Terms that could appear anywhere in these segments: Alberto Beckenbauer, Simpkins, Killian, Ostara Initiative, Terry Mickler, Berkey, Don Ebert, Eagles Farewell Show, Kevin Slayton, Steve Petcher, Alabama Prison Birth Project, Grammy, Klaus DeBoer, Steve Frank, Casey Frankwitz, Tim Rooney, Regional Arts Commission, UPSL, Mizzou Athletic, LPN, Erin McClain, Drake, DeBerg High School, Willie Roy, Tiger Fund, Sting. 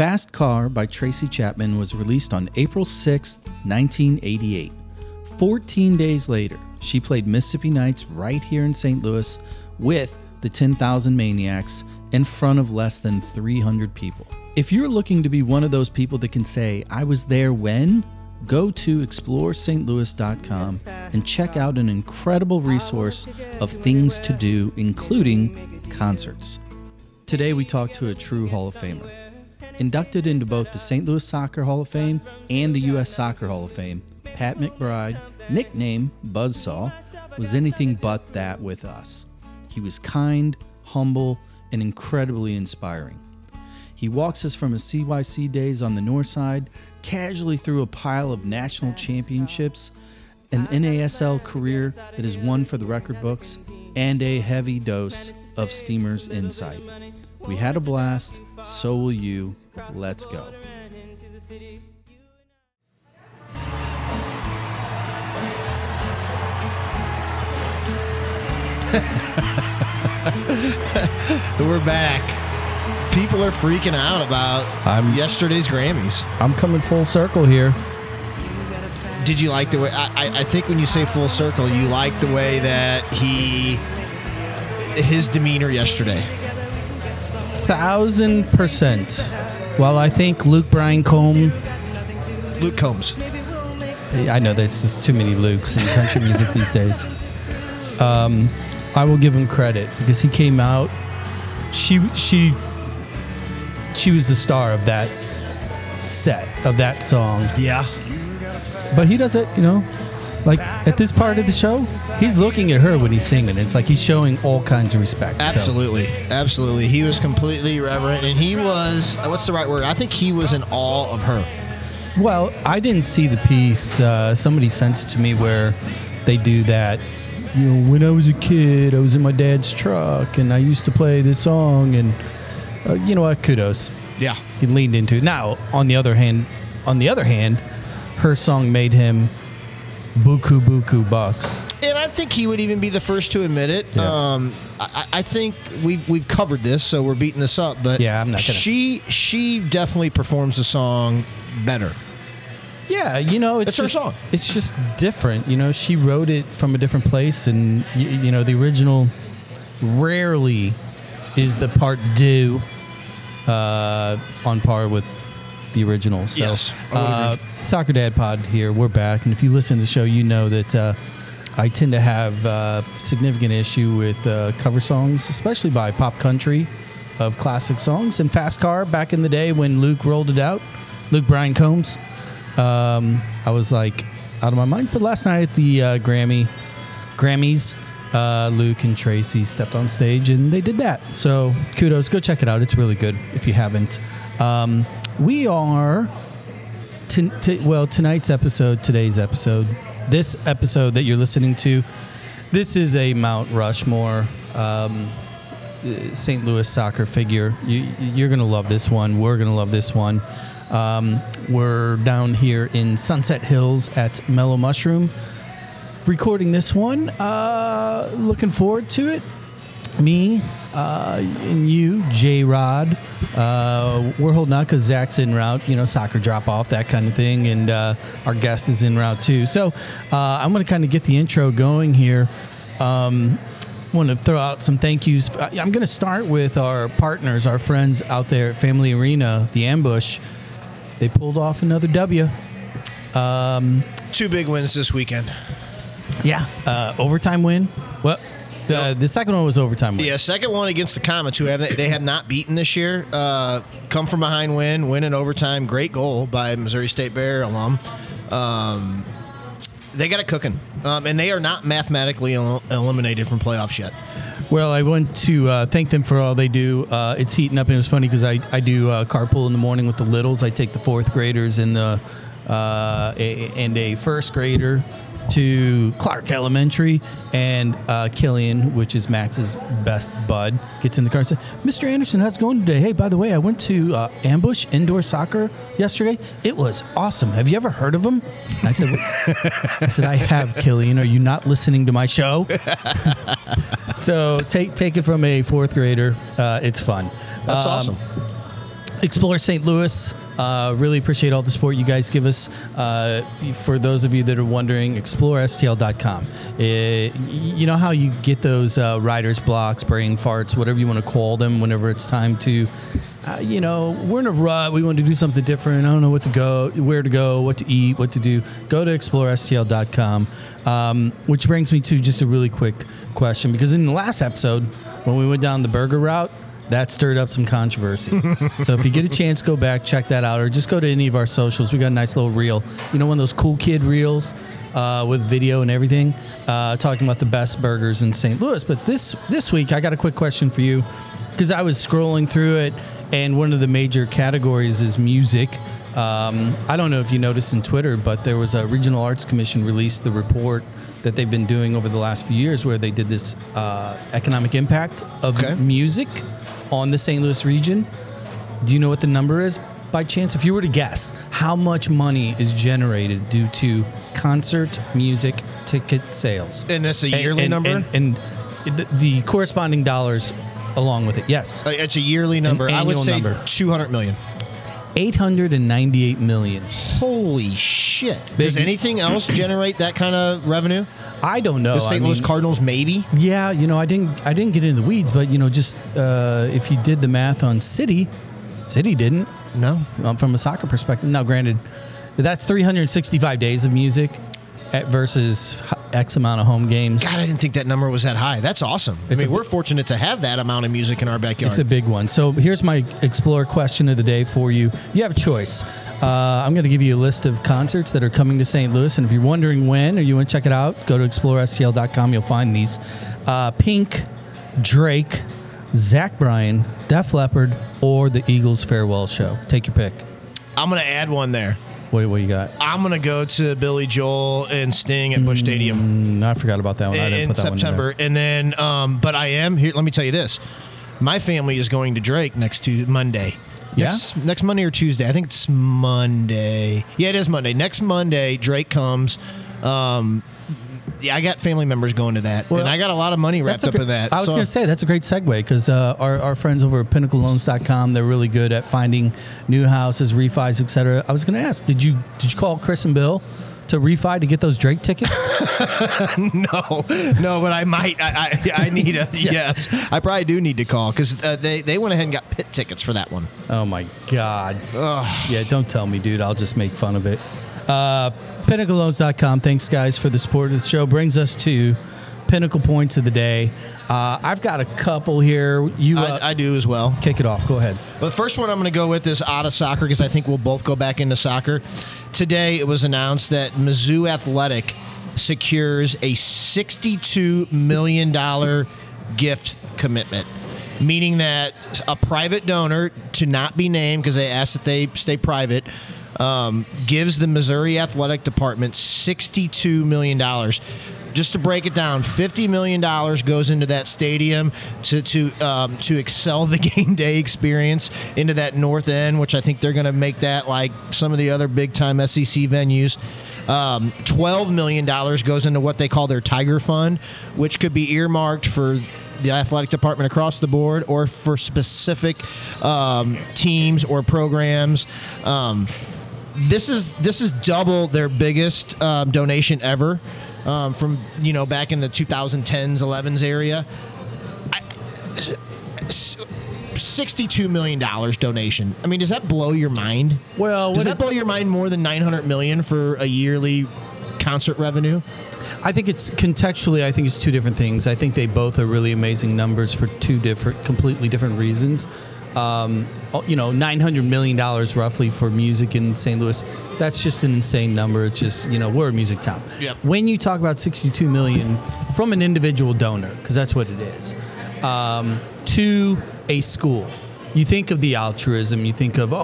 Fast Car by Tracy Chapman was released on April 6, 1988. 14 days later, she played Mississippi Nights right here in St. Louis with the 10,000 Maniacs in front of less than 300 people. If you're looking to be one of those people that can say, I was there when, go to ExploreStLouis.com and check out an incredible resource of things to do, including concerts. Today we talk to a true Hall of Famer. Inducted into both the St. Louis Soccer Hall of Fame and the U.S. Soccer Hall of Fame, Pat McBride, nicknamed Buzzsaw, was anything but that with us. He was kind, humble, and incredibly inspiring. He walks us from his CYC days on the north side, casually through a pile of national championships, an NASL career that is one for the record books, and a heavy dose of Steamer's insight. We had a blast, so will you. Let's go. We're back. People are freaking out about yesterday's Grammys. I'm coming full circle here. Did you like the way... I think when you say full circle, you like the way that his demeanor yesterday. 1,000%. Well, I think Luke Combs. I know there's just too many Lukes in country music these days. I will give him credit because he came out. She was the star of that set, of that song. Yeah. But he does it, like at this part of the show, he's looking at her when he's singing. It's like he's showing all kinds of respect. Absolutely. So. Absolutely. He was completely reverent. And he was, what's the right word? I think he was in awe of her. Well, I didn't see the piece. Somebody sent it to me where they do that. When I was a kid, I was in my dad's truck and I used to play this song and... kudos. Yeah. He leaned into it. Now, on the other hand, her song made him buku bucks. And I think he would even be the first to admit it. Yeah. I think we've covered this, so we're beating this up. But yeah, I'm not gonna. She definitely performs the song better. Yeah, it's just, her song. It's just different. She wrote it from a different place, and the original rarely is the part due on par with the original. So, yes. Soccer Dad Pod here. We're back. And if you listen to the show, you know that I tend to have significant issue with cover songs, especially by pop country of classic songs. And Fast Car, back in the day when Luke rolled it out, Luke Bryan Combs, I was like out of my mind. But last night at the Grammys, Luke and Tracy stepped on stage and they did that. So kudos. Go check it out. It's really good if you haven't. We are, this episode that you're listening to, this is a Mount Rushmore St. Louis soccer figure. You're going to love this one. We're going to love this one. We're down here in Sunset Hills at Mellow Mushroom. Recording this one, looking forward to it. Me and you, J-Rod, we're holding out because Zach's en route, soccer drop-off, that kind of thing, and our guest is en route too. So I'm going to kind of get the intro going here. Want to throw out some thank yous. I'm going to start with our partners, our friends out there at Family Arena, the Ambush. They pulled off another W. Two big wins this weekend. Yeah, overtime win. Well, the second one was overtime win. Yeah, second one against the Comets, who have not beaten this year. Come from behind win in overtime. Great goal by Missouri State Bear alum. They got it cooking, and they are not mathematically eliminated from playoffs yet. Well, I want to thank them for all they do. It's heating up, and it was funny because I do carpool in the morning with the littles. I take the fourth graders and a first grader to Clark Elementary, and Killian, which is Max's best bud, gets in the car and says, Mr. Anderson, how's it going today? Hey, by the way, I went to Ambush Indoor Soccer yesterday. It was awesome. Have you ever heard of them? And I said, I have, Killian. Are you not listening to my show? So take it from a fourth grader. It's fun. That's awesome. Explore St. Louis. Really appreciate all the support you guys give us. For those of you that are wondering, ExploreSTL.com. You know how you get those writer's blocks, brain farts, whatever you want to call them, whenever it's time to, we're in a rut. We want to do something different. I don't know where to go, what to eat, what to do. Go to ExploreSTL.com, which brings me to just a really quick question, because in the last episode, when we went down the burger route, that stirred up some controversy. So if you get a chance, go back, check that out, or just go to any of our socials. We got a nice little reel. One of those cool kid reels with video and everything, talking about the best burgers in St. Louis. But this week, I got a quick question for you, because I was scrolling through it, and one of the major categories is music. I don't know if you noticed on Twitter, but there was a Regional Arts Commission released the report that they've been doing over the last few years, where they did this economic impact of music on the St. Louis region. Do you know what the number is by chance? If you were to guess, how much money is generated due to concert music ticket sales? And that's a yearly number? And the corresponding dollars along with it, yes. It's a yearly number. I would say $200 million. $898 million. Holy shit. Does anything else generate that kind of revenue? I don't know. The St. Louis Cardinals, maybe? Yeah, I didn't get into the weeds, but, just if you did the math on City didn't. No. From a soccer perspective. Now, granted, that's 365 days of music versus X amount of home games. God, I didn't think that number was that high. That's awesome. We're fortunate to have that amount of music in our backyard. It's a big one. So here's my Explore question of the day for you. You have a choice. I'm going to give you a list of concerts that are coming to St. Louis, and if you're wondering when or you want to check it out, go to ExploreSTL.com. You'll find these. Pink, Drake, Zach Bryan, Def Leppard, or the Eagles' farewell show. Take your pick. I'm going to add one there. Wait, what you got? I'm going to go to Billy Joel and Sting at Busch Stadium. I forgot about that one. I didn't put that September. One in there. And then, but I am here. Let me tell you this. My family is going to Drake Monday. Yes. Yeah? Next Monday or Tuesday. I think it's Monday. Yeah, it is Monday. Next Monday, Drake comes. I got family members going to that, and I got a lot of money wrapped up in that. I was going to say, that's a great segue, because our friends over at PinnacleLoans.com, they're really good at finding new houses, refis, et cetera. I was going to ask, did you call Chris and Bill to refi to get those Drake tickets? No, but I might. I need a yes. I probably do need to call, because they went ahead and got pit tickets for that one. Oh, my God. Ugh. Yeah, don't tell me, dude. I'll just make fun of it. PinnacleLoans.com. Thanks, guys, for the support of the show. Brings us to Pinnacle Points of the Day. I've got a couple here. I do as well. Kick it off. Go ahead. Well, the first one I'm going to go with is out of soccer, because I think we'll both go back into soccer. Today it was announced that Mizzou Athletic secures a $62 million gift commitment, meaning that a private donor, to not be named because they asked that they stay private, gives the Missouri Athletic Department $62 million. Just to break it down, $50 million goes into that stadium to excel the game day experience into that north end, which I think they're going to make that like some of the other big-time SEC venues. $12 million goes into what they call their Tiger Fund, which could be earmarked for the athletic department across the board or for specific teams or programs. This is double their biggest donation ever from back in the 2010s, 11s area. $62 million donation. I mean, does that blow your mind? Well, does that blow your mind more than $900 million for a yearly concert revenue? I think it's contextually, I think it's two different things. I think they both are really amazing numbers for completely different reasons. $900 million roughly for music in St. Louis. That's just an insane number. It's just, we're a music town. Yep. When you talk about $62 million from an individual donor, because that's what it is, to a school, you think of the altruism. You think of,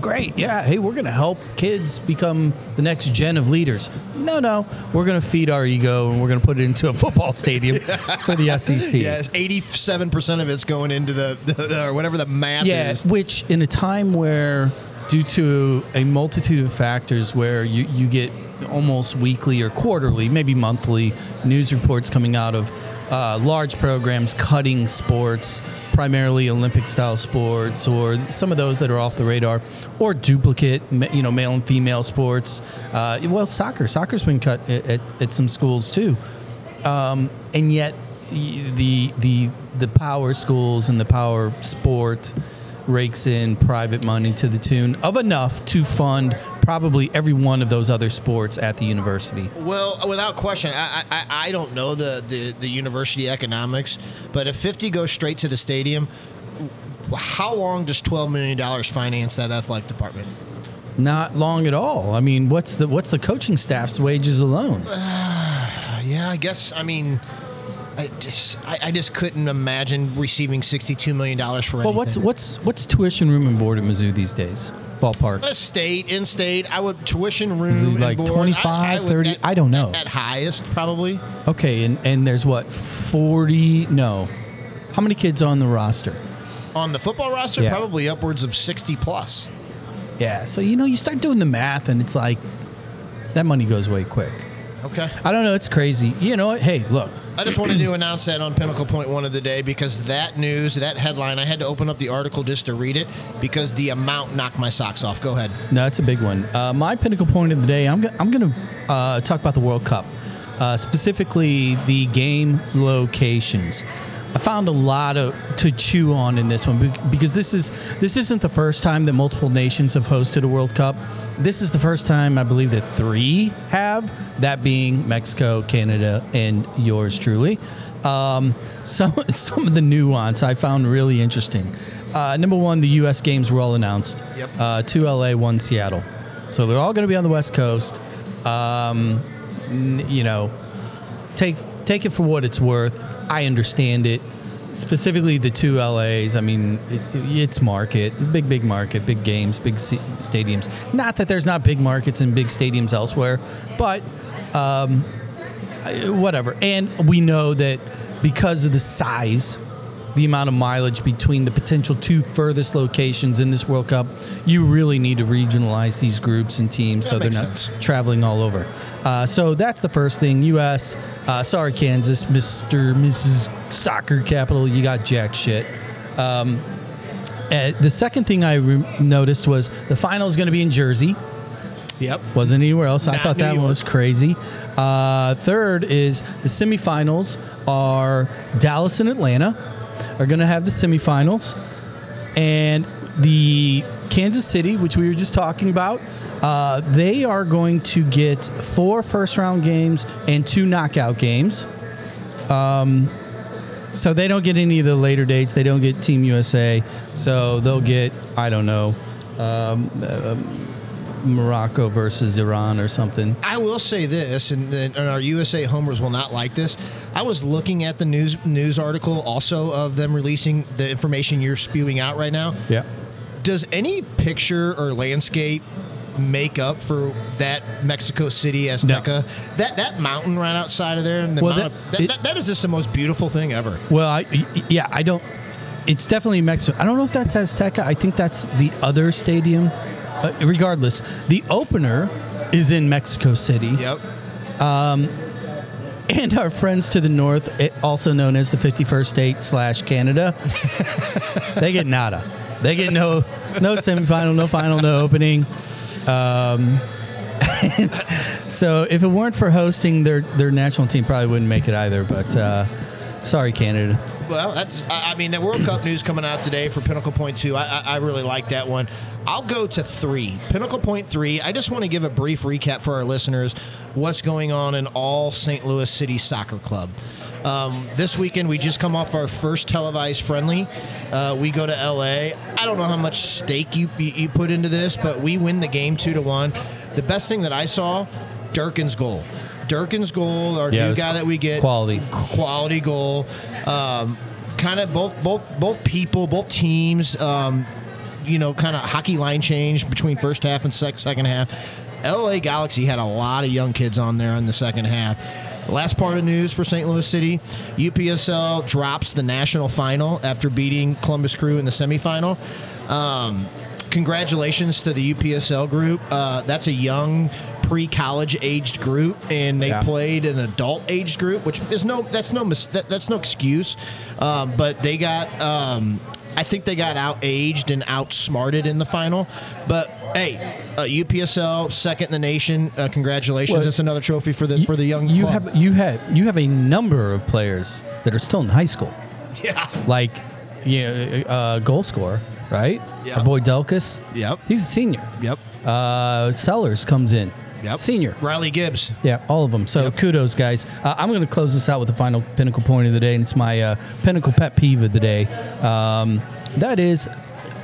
great, yeah, hey, we're going to help kids become the next gen of leaders. No, we're going to feed our ego, and we're going to put it into a football stadium for the SEC. Yes, 87% of it's going into the or whatever the math is. Which in a time where, due to a multitude of factors, where you get almost weekly or quarterly, maybe monthly, news reports coming out of large programs cutting sports, primarily Olympic-style sports, or some of those that are off the radar, or duplicate, you know, male and female sports. Well, soccer's been cut at some schools too, and yet the power schools and the power sport rakes in private money to the tune of enough to fund probably every one of those other sports at the university. Well, without question, I don't know the university economics, but if 50 goes straight to the stadium, how long does $12 million finance that athletic department? Not long at all. I mean, what's the coaching staff's wages alone? Yeah, I guess. I mean, I just couldn't imagine receiving $62 million for anything. Well, what's tuition, room, and board at Mizzou these days? Ballpark. In-state. I would tuition, room, like and board. 25, 30, I don't know. At highest, probably. Okay, and there's what, 40? No. How many kids on the roster? On the football roster? Yeah. Probably upwards of 60 plus. Yeah, so, you know, you start doing the math, and it's like, that money goes away quick. Okay. I don't know. It's crazy. You know what? Hey, look. I just wanted to announce that on Pinnacle Point One of the Day because that news, that headline, I had to open up the article just to read it because the amount knocked my socks off. Go ahead. No, it's a big one. My Pinnacle Point of the Day, I'm going to talk about the World Cup, specifically the game locations. I found a lot to chew on in this one because this isn't the first time that multiple nations have hosted a World Cup. This is the first time, I believe, that three have, that being Mexico, Canada, and yours truly. Some of the nuance I found really interesting. Number one, the U.S. games were all announced. Yep. Two L.A., one Seattle. So they're all going to be on the West Coast. You know, take it for what it's worth. I understand it. Specifically the two LAs, I mean, it's market, big market, big games, big stadiums. Not that there's not big markets and big stadiums elsewhere, but whatever. And we know that because of the size, the amount of mileage between the potential two furthest locations in this World Cup, you really need to regionalize these groups and teams so they're not traveling all over. So that's the first thing. U.S., sorry, Kansas, Mr. Mrs. Soccer Capital, you got jack shit. The second thing I noticed was the final is going to be in Jersey. Yep. Wasn't anywhere else. I thought that one was crazy. Third is the semifinals are Dallas and Atlanta are going to have the semifinals. And the Kansas City, which we were just talking about, they are going to get 4 first-round games and 2 knockout games. So they don't get any of the later dates. They don't get Team USA. So they'll get, I don't know, Morocco versus Iran or something. I will say this, and our USA homers will not like this. I was looking at the news article also of them releasing the information you're spewing out right now. Yeah. Does any picture or landscape make up for that Mexico City Azteca? No. That mountain right outside of there, and the that is just the most beautiful thing ever. Well, I don't. It's definitely Mexico. I don't know if that's Azteca. I think that's the other stadium. Regardless, the opener is in Mexico City. Yep. And our friends to the north, also known as the 51st state / Canada, they get nada. They get no semifinal, no final, no opening. So if it weren't for hosting, their national team probably wouldn't make it either. But sorry, Canada. Well, that's. I mean, the World Cup news coming out today for Pinnacle Point 2. I really like that one. I'll go to 3. Pinnacle Point 3. I just want to give a brief recap for our listeners. What's going on in all St. Louis City Soccer Club? This weekend, we just come off our first televised friendly. We go to L.A. I don't know how much stake you put into this, but we win the game 2-1. The best thing that I saw, Durkin's goal. Our new guy that we get. Quality goal. Kind of both people, both teams, you know, kind of hockey line change between first half and second half. L.A. Galaxy had a lot of young kids on there in the second half. Last part of news for St. Louis City, UPSL drops the national final after beating Columbus Crew in the semifinal. Congratulations to the UPSL group. That's a young pre-college aged group, and they played an adult aged group, which is that's no excuse. But they got, I think they got out-aged and outsmarted in the final. But hey, UPSL second in the nation. Congratulations! Well, it's another trophy for the young. You have a number of players that are still in high school. Yeah, like goal scorer, right? Yep. Our boy Delkus. Yep, he's a senior. Yep. Sellers comes in. Yep. Senior. Riley Gibbs. Yeah, all of them. So kudos, guys. I'm going to close this out with the final pinnacle point of the day, and it's my pinnacle pet peeve of the day. That is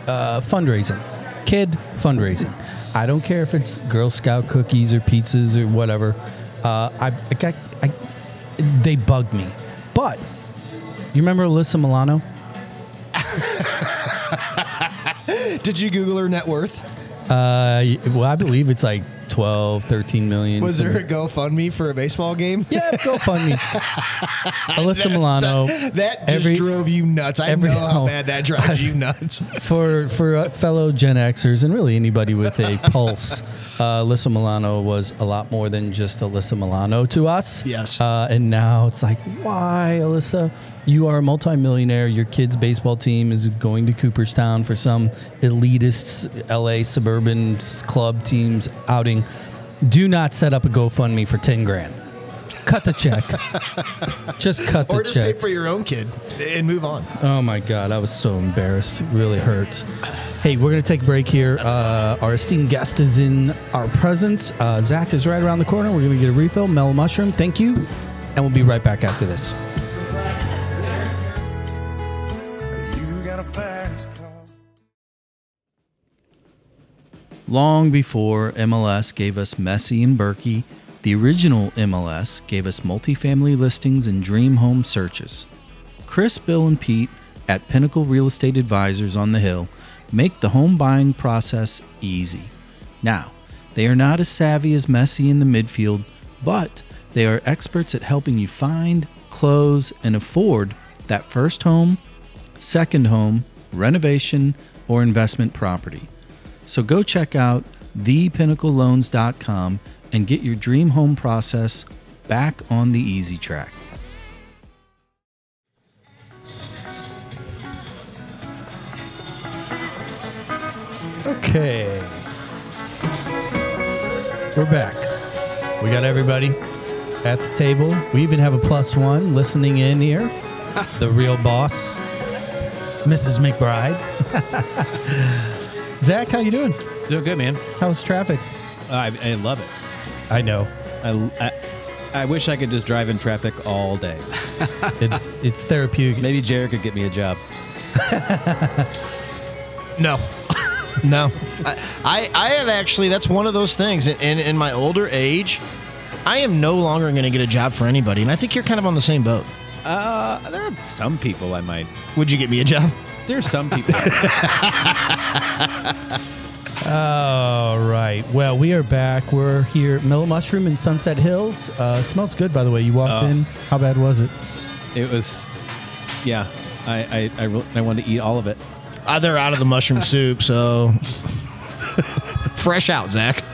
fundraising. Kid fundraising. I don't care if it's Girl Scout cookies or pizzas or whatever. They bug me. But you remember Alyssa Milano? Did you Google her net worth? Well, I believe it's like 12, 13 million. Was there a GoFundMe for a baseball game? Yeah, GoFundMe. Alyssa Milano. That drove you nuts. I know how bad that drives you nuts. For fellow Gen Xers and really anybody with a pulse, Alyssa Milano was a lot more than just Alyssa Milano to us. Yes. And now it's like, why, Alyssa? You are a multimillionaire. Your kid's baseball team is going to Cooperstown for some elitist LA suburban club team's outing. Do not set up a GoFundMe for $10,000. Cut the check. Just cut the check. Or just pay for your own kid and move on. Oh, my God. I was so embarrassed. It really hurts. Hey, we're going to take a break here. Our esteemed guest is in our presence. Zach is right around the corner. We're going to get a refill. Mellow Mushroom, thank you. And we'll be right back after this. Long before MLS gave us Messi and Berkey, the original MLS gave us multifamily listings and dream home searches. Chris, Bill, and Pete at Pinnacle Real Estate Advisors on the Hill make the home buying process easy. Now, they are not as savvy as Messi in the midfield, but they are experts at helping you find, close, and afford that first home, second home, renovation, or investment property. So go check out thepinnacleloans.com and get your dream home process back on the easy track. Okay. We're back. We got everybody at the table. We even have a plus one listening in here. The real boss, Mrs. McBride. Zach, how you doing? Doing good, man. How's traffic? I love it. I know. I wish I could just drive in traffic all day. It's therapeutic. Maybe Jared could get me a job. No. No. I have actually, that's one of those things. In my older age, I am no longer going to get a job for anybody. And I think you're kind of on the same boat. There are some people I might. Would you get me a job? There's some people. All right. Well, we are back. We're here at Mellow Mushroom in Sunset Hills. Smells good, by the way. You walked in. How bad was it? It was, yeah. I wanted to eat all of it. They're out of the mushroom soup, so fresh out, Zach.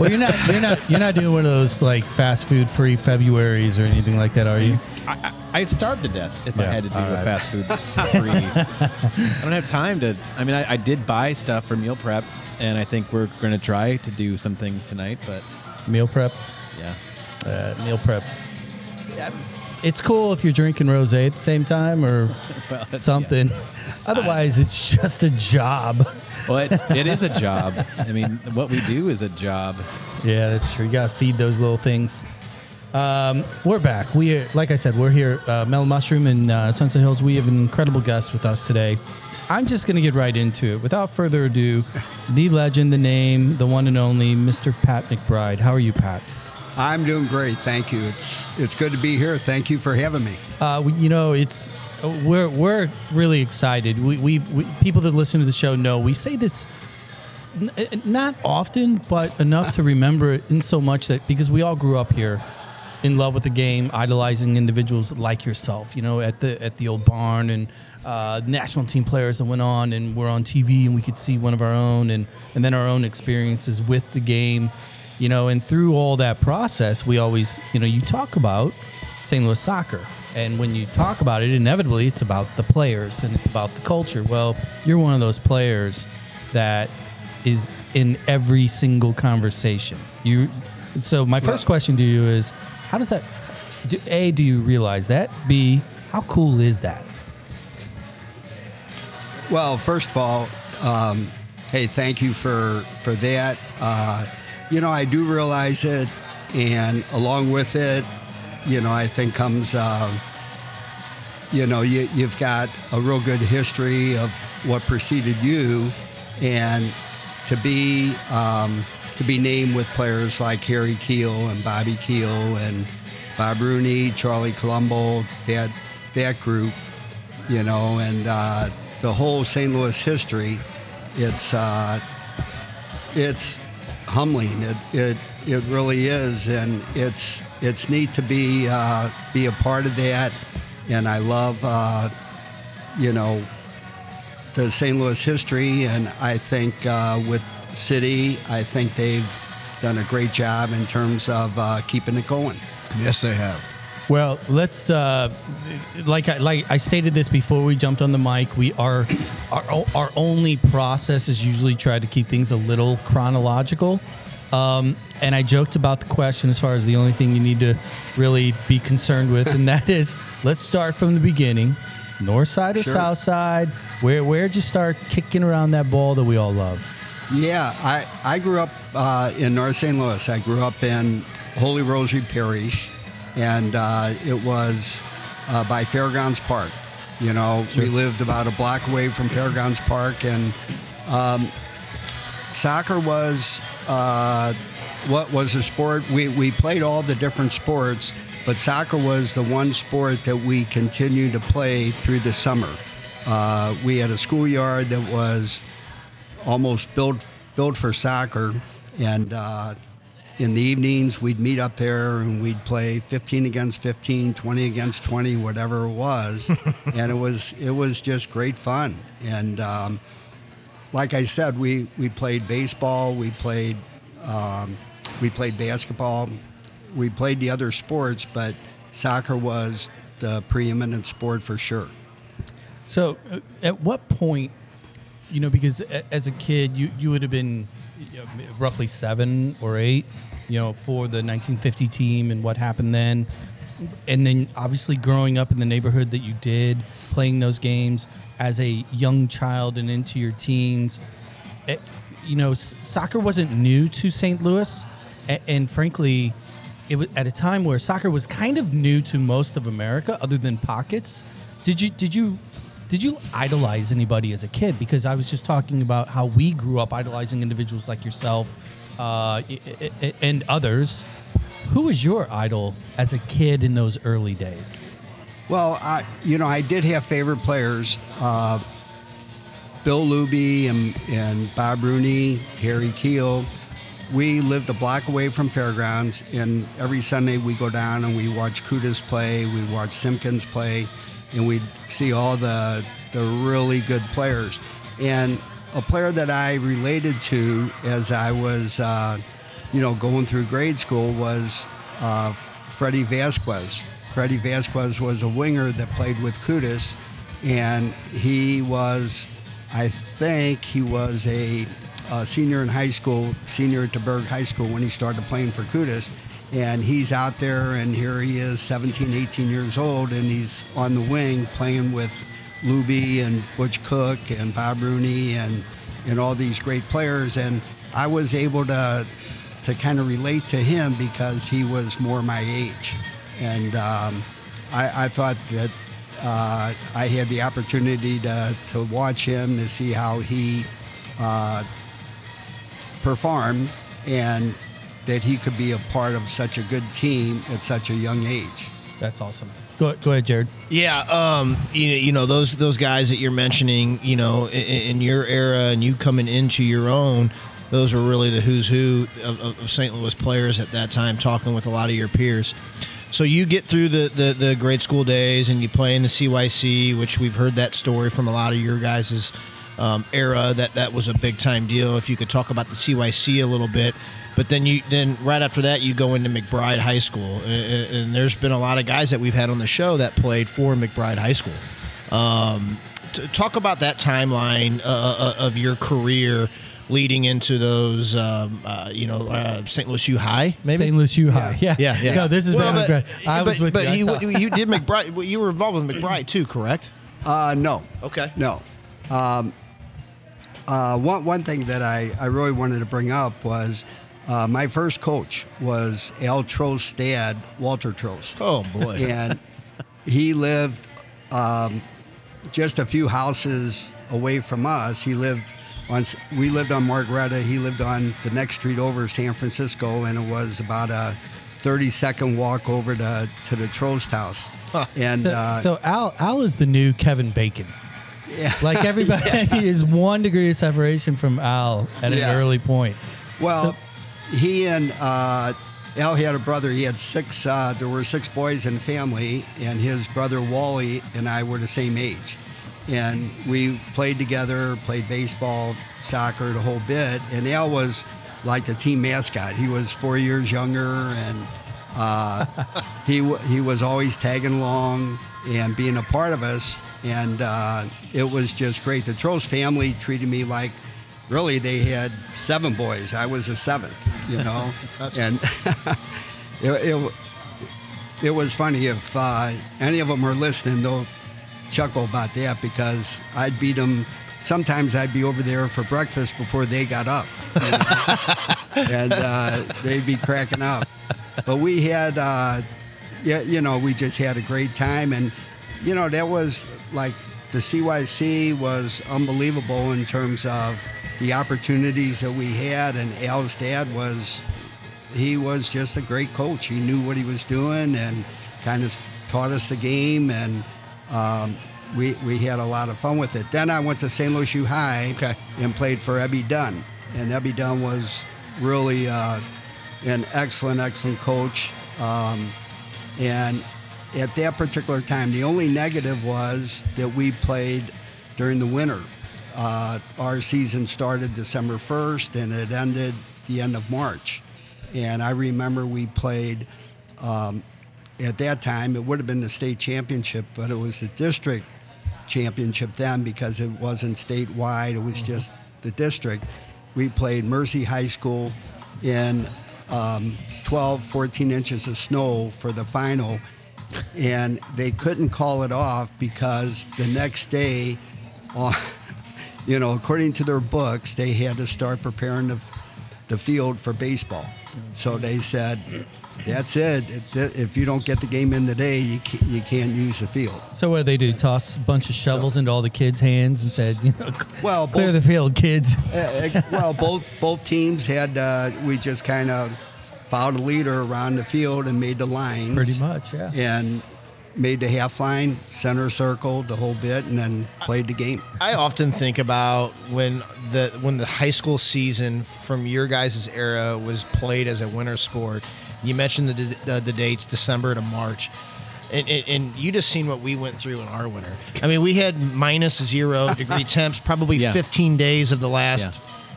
Well, you're not doing one of those like fast food free Februarys or anything like that, are you? I'd starve to death if I had to do a fast food free. I don't have time to. I mean, I did buy stuff for meal prep, and I think we're going to try to do some things tonight. But meal prep, yeah, meal prep. It's cool if you're drinking rosé at the same time or something. Yeah. Otherwise, it's just a job. Well, it is a job. I mean, what we do is a job. Yeah, that's true. You got to feed those little things. We're back. Like I said, we're here at Mellow Mushroom in Sunset Hills. We have an incredible guest with us today. I'm just going to get right into it. Without further ado, the legend, the name, the one and only, Mr. Pat McBride. How are you, Pat? I'm doing great. Thank you. It's good to be here. Thank you for having me. We're really excited. We people that listen to the show know we say this not often, but enough to remember it in so much that because we all grew up here. In love with the game, idolizing individuals like yourself, at the old barn and national team players that went on and were on TV and we could see one of our own and then our own experiences with the game. You know, and through all that process, we always, you know, you talk about St. Louis soccer. And when you talk about it, inevitably, it's about the players and it's about the culture. Well, you're one of those players that is in every single conversation. So my first question to you is, how does that, A, do you realize that? B, how cool is that? Well, first of all, hey, thank you for that. You know, I do realize it, and along with it, you know, I think comes, you know, you've got a real good history of what preceded you, and to be named with players like Harry Keel and Bobby Keel and Bob Rooney, Charlie Colombo, that group, you know, and the whole St. Louis history, it's humbling. It really is, and it's neat to be a part of that. And I love you know, the St. Louis history, and I think with City, I think they've done a great job in terms of keeping it going. Yes, they have. Well, let's like I stated this before we jumped on the mic. We are our only process is usually try to keep things a little chronological, and I joked about the question as far as the only thing you need to really be concerned with, and that is let's start from the beginning, north side or south side. Where'd you start kicking around that ball that we all love? Yeah, I grew up in North St. Louis. I grew up in Holy Rosary Parish. And it was by Fairgrounds Park. You know, we lived about a block away from Fairgrounds Park, and soccer was what was a sport. We played all the different sports, but soccer was the one sport that we continued to play through the summer. We had a schoolyard that was almost built for soccer, and in the evenings, we'd meet up there and we'd play 15 against 15, 20 against 20, whatever it was, and it was just great fun. And like I said, we played baseball, we played basketball, we played the other sports, but soccer was the preeminent sport for sure. So, at what point, you know, because as a kid, you would have been roughly 7 or 8, you know, for the 1950 team and what happened then. And then obviously growing up in the neighborhood that you did, playing those games as a young child and into your teens, you know, soccer wasn't new to St. Louis. And frankly, it was at a time where soccer was kind of new to most of America other than pockets. Did you idolize anybody as a kid? Because I was just talking about how we grew up idolizing individuals like yourself and others. Who was your idol as a kid in those early days? Well, you know, I did have favorite players. Bill Luby and Bob Rooney, Harry Keel. We lived a block away from Fairgrounds, and every Sunday we go down and we watch Kutis play, we watch Simpkins play, and we'd see all the really good players. And a player that I related to as I was, you know, going through grade school was Freddie Vasquez. Freddie Vasquez was a winger that played with Kutis, and he was, I think he was a senior in high school, senior at DeBerg High School when he started playing for Kutis. And he's out there, and here he is, 17, 18 years old, and he's on the wing playing with Luby and Butch Cook and Bob Rooney and all these great players. And I was able to kind of relate to him because he was more my age. And I thought that I had the opportunity to watch him, to see how he performed, and that he could be a part of such a good team at such a young age. That's awesome. Go ahead, Jared. Yeah, you know those guys that you're mentioning, you know, in your era and you coming into your own, those were really the who's who of St. Louis players at that time, talking with a lot of your peers. So you get through the grade school days and you play in the CYC, which we've heard that story from a lot of your guys' era, that was a big time deal. If you could talk about the CYC a little bit, but then right after that you go into McBride High School, and there's been a lot of guys that we've had on the show that played for McBride High School. Talk about that timeline of your career leading into those, St. Louis U High, maybe? St. Louis U High, yeah. No, this is McBride. You did McBride. You were involved with McBride too, correct? No. Okay. No. One thing that I really wanted to bring up was my first coach was Al Trost's dad, Walter Trost. Oh, boy. And he lived just a few houses away from us. We lived on Margaretta. He lived on the next street over, San Francisco, and it was about a 30-second walk over to the Trost house. Huh. And so Al is the new Kevin Bacon. Yeah. Like everybody is 1 degree of separation from Al at an early point. Well, he and Al had a brother. He had six. There were 6 boys in the family, and his brother Wally and I were the same age. And we played together, played baseball, soccer, the whole bit. And Al was like the team mascot. He was 4 years younger, and he was always tagging along and being a part of us. And it was just great. The Trost family treated me like, really, they had 7 boys. I was the 7th, and it was funny. If any of them are listening, they'll chuckle about that, because I'd beat them. Sometimes I'd be over there for breakfast before they got up. And they'd be cracking up. But we had, we just had a great time. And, that was like the CYC was unbelievable in terms of the opportunities that we had. And Al's dad he was just a great coach. He knew what he was doing and kind of taught us the game. And we had a lot of fun with it. Then I went to St. Louis U High and played for Ebby Dunn. And Ebby Dunn was really an excellent, excellent coach. And at that particular time, the only negative was that we played during the winter. Our season started December 1st, and it ended the end of March. And I remember we played, at that time, it would have been the state championship, but it was the district championship then, because it wasn't statewide. It was just the district. We played Mercy High School in 14 inches of snow for the final, and they couldn't call it off because the next day, according to their books, they had to start preparing the field for baseball. So they said, that's it. If you don't get the game in today, you can't use the field. So what did they do? Toss a bunch of shovels into all the kids' hands and said, clear the field, kids. Both teams had. We just kind of fouled a leader around the field and made the lines. Pretty much, yeah. And made the half line, center circle, the whole bit, and then played the game. I often think about when the high school season from your guys' era was played as a winter sport. You mentioned the dates, December to March, and you just seen what we went through in our winter. I mean, we had -0 degree temps probably 15 days of the last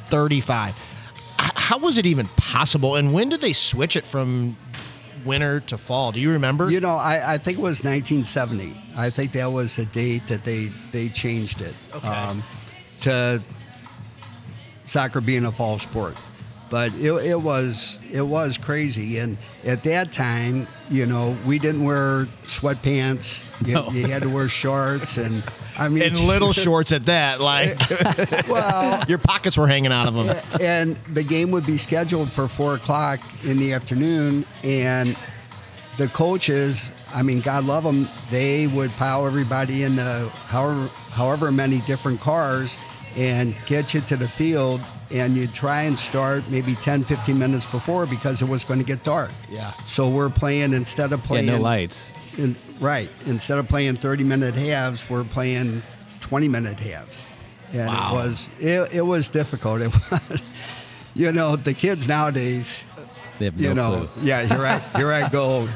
35. How was it even possible? And when did they switch it from winter to fall? Do you remember? I think it was 1970. I think that was the date that they changed it to soccer being a fall sport. But it was crazy, and at that time, we didn't wear sweatpants. You had to wear shorts, and little shorts at that. Like, your pockets were hanging out of them. And the game would be scheduled for 4:00 in the afternoon, and the coaches, God love them, they would pile everybody in the however many different cars and get you to the field. And you try and start maybe 10, 15 minutes before, because it was going to get dark. Yeah. So we're playing, instead of playing... no lights. Instead of playing 30-minute halves, we're playing 20-minute halves. And wow. It was difficult. It was, the kids nowadays... They have no clue. Yeah, here I go,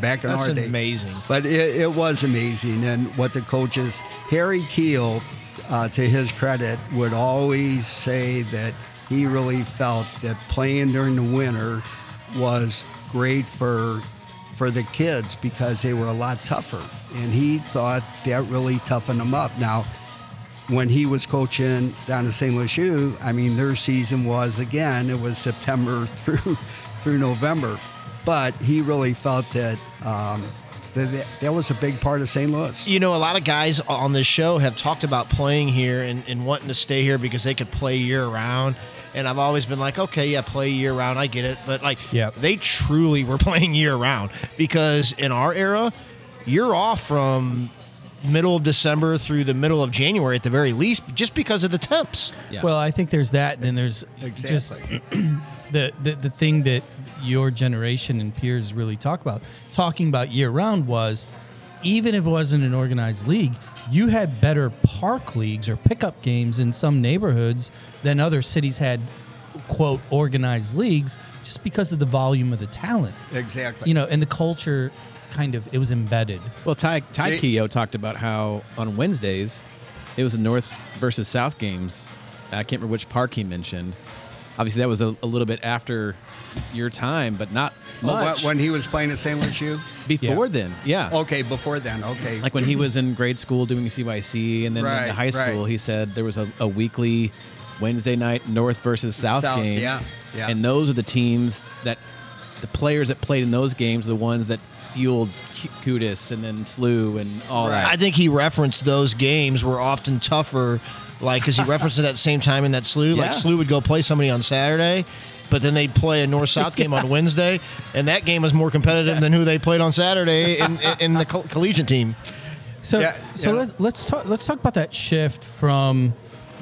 back in our day. That's amazing. But it was amazing. And what the coaches... Harry Keel... to his credit, would always say that he really felt that playing during the winter was great for the kids because they were a lot tougher. And he thought that really toughened them up. Now, when he was coaching down at St. Louis U, I mean, their season was, again, it was September through November. But he really felt that that was a big part of St. Louis. You know, a lot of guys on this show have talked about playing here and wanting to stay here because they could play year-round. And I've always been like, okay, yeah, play year-round. I get it. But, like, They truly were playing year-round because in our era, you're off from middle of December through the middle of January at the very least just because of the temps. Yeah. Well, I think there's that, and then there's just the thing that your generation and peers really talking about year-round was, even if it wasn't an organized league, you had better park leagues or pickup games in some neighborhoods than other cities had, quote, organized leagues, just because of the volume of the talent. Exactly. You know, and the culture kind of, it was embedded. Well, Ty Keogh talked about how on Wednesdays, it was the North versus South games. I can't remember which park he mentioned. Obviously, that was a little bit after your time, but not much. When he was playing at St. Louis U? Before then, yeah. Okay, before then, okay. Like when he was in grade school doing CYC and then in high school, He said there was a weekly Wednesday night North versus South game. Yeah. And those are the teams that the players that played in those games are the ones that fueled Kutis and then SLU and all that. I think he referenced those games were often tougher. Like, because he referenced it at the same time in that SLU. Yeah. Like, SLU would go play somebody on Saturday, but then they'd play a North-South game on Wednesday, and that game was more competitive than who they played on Saturday in the collegiate team. Let's talk about that shift from,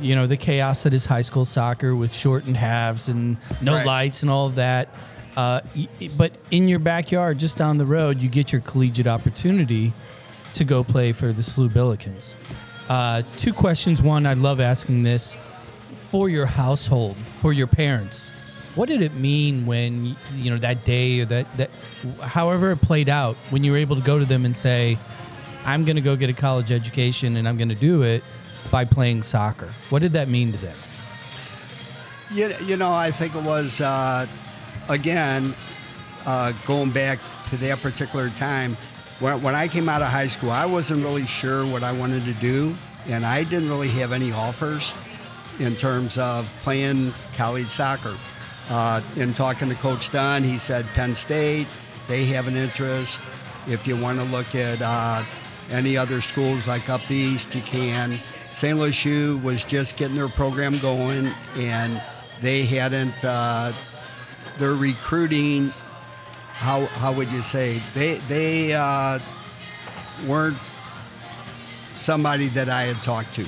you know, the chaos that is high school soccer with shortened halves and no lights and all of that. But in your backyard, just down the road, you get your collegiate opportunity to go play for the SLU Billikens. Two questions. One, I love asking this. For your household, for your parents, what did it mean when, you know, that day or that however it played out, when you were able to go to them and say, I'm going to go get a college education and I'm going to do it by playing soccer? What did that mean to them? You know, I think it was, going back to that particular time. When I came out of high school, I wasn't really sure what I wanted to do, and I didn't really have any offers in terms of playing college soccer. In talking to Coach Dunn, he said Penn State, they have an interest. If you want to look at any other schools like up east, you can. St. Louis U was just getting their program going, and they hadn't their recruiting. How would you say, they weren't somebody that I had talked to.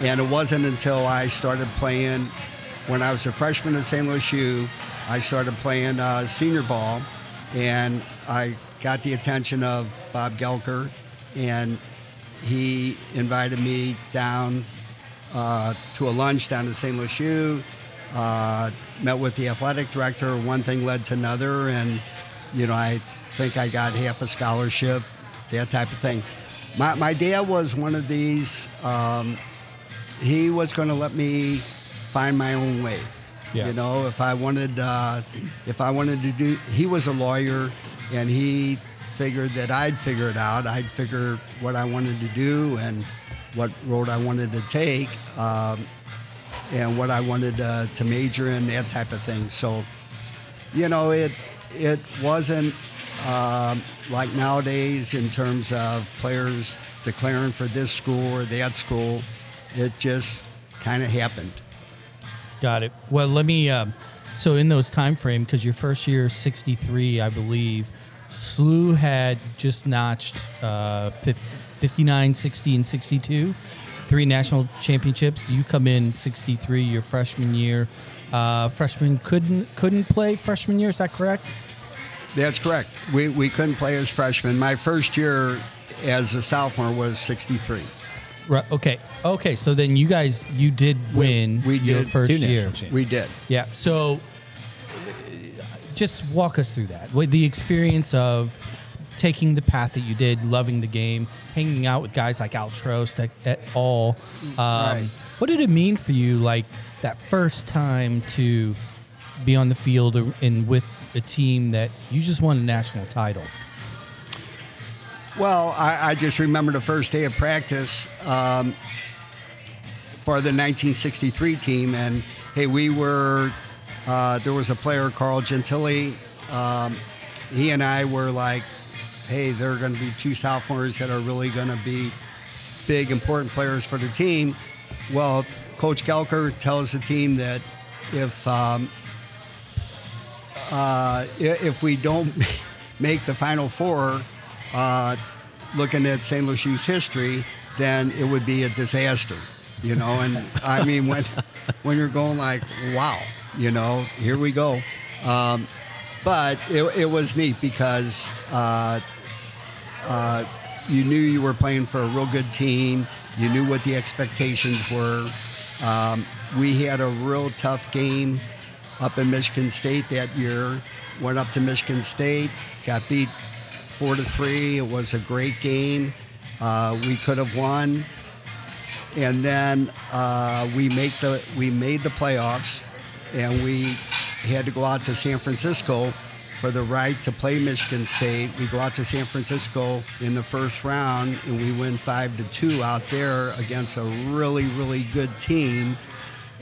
And it wasn't until I started playing, when I was a freshman at St. Louis U, I started playing senior ball, and I got the attention of Bob Gelker, and he invited me down to a lunch down at St. Louis U. Met with the athletic director. One thing led to another, and, you know, I think I got half a scholarship, that type of thing. My dad was one of these, he was going to let me find my own way. Yeah. You know, if I wanted to do, he was a lawyer, and he figured that I'd figure it out. I'd figure what I wanted to do and what road I wanted to take. And what I wanted to major in, that type of thing. So, you know, it wasn't like nowadays in terms of players declaring for this school or that school. It just kind of happened. Got it. Well, let me, so in those time frame, because your first year, 63, I believe, SLU had just notched 59, 60, and 62. 3 national championships. You come in 63, your freshman year. Freshmen couldn't play freshman year. Is that correct? That's correct. We couldn't play as freshmen. My first year as a sophomore was 63. Right. Okay. So then you guys, you did win your first year. We did. Yeah. So just walk us through that. With the experience of taking the path that you did, loving the game, hanging out with guys like Altros at all. Right. What did it mean for you, like, that first time to be on the field and with a team that you just won a national title? Well, I just remember the first day of practice for the 1963 team. And, hey, we were there was a player, Carl Gentile. He and I were like, hey, there are going to be two sophomores that are really going to be big, important players for the team. Well, Coach Gelker tells the team that if we don't make the Final Four, looking at St. Louis U's history, then it would be a disaster, you know. And I mean, when you're going like, wow, you know, here we go. But it was neat because you knew you were playing for a real good team. You knew what the expectations were. We had a real tough game up in Michigan State that year. Went up to Michigan State, got beat 4-3. It was a great game. We could have won. And then we made the playoffs, and we had to go out to San Francisco for the right to play Michigan State. We go out to San Francisco in the first round, and we win 5-2 out there against a really, really good team.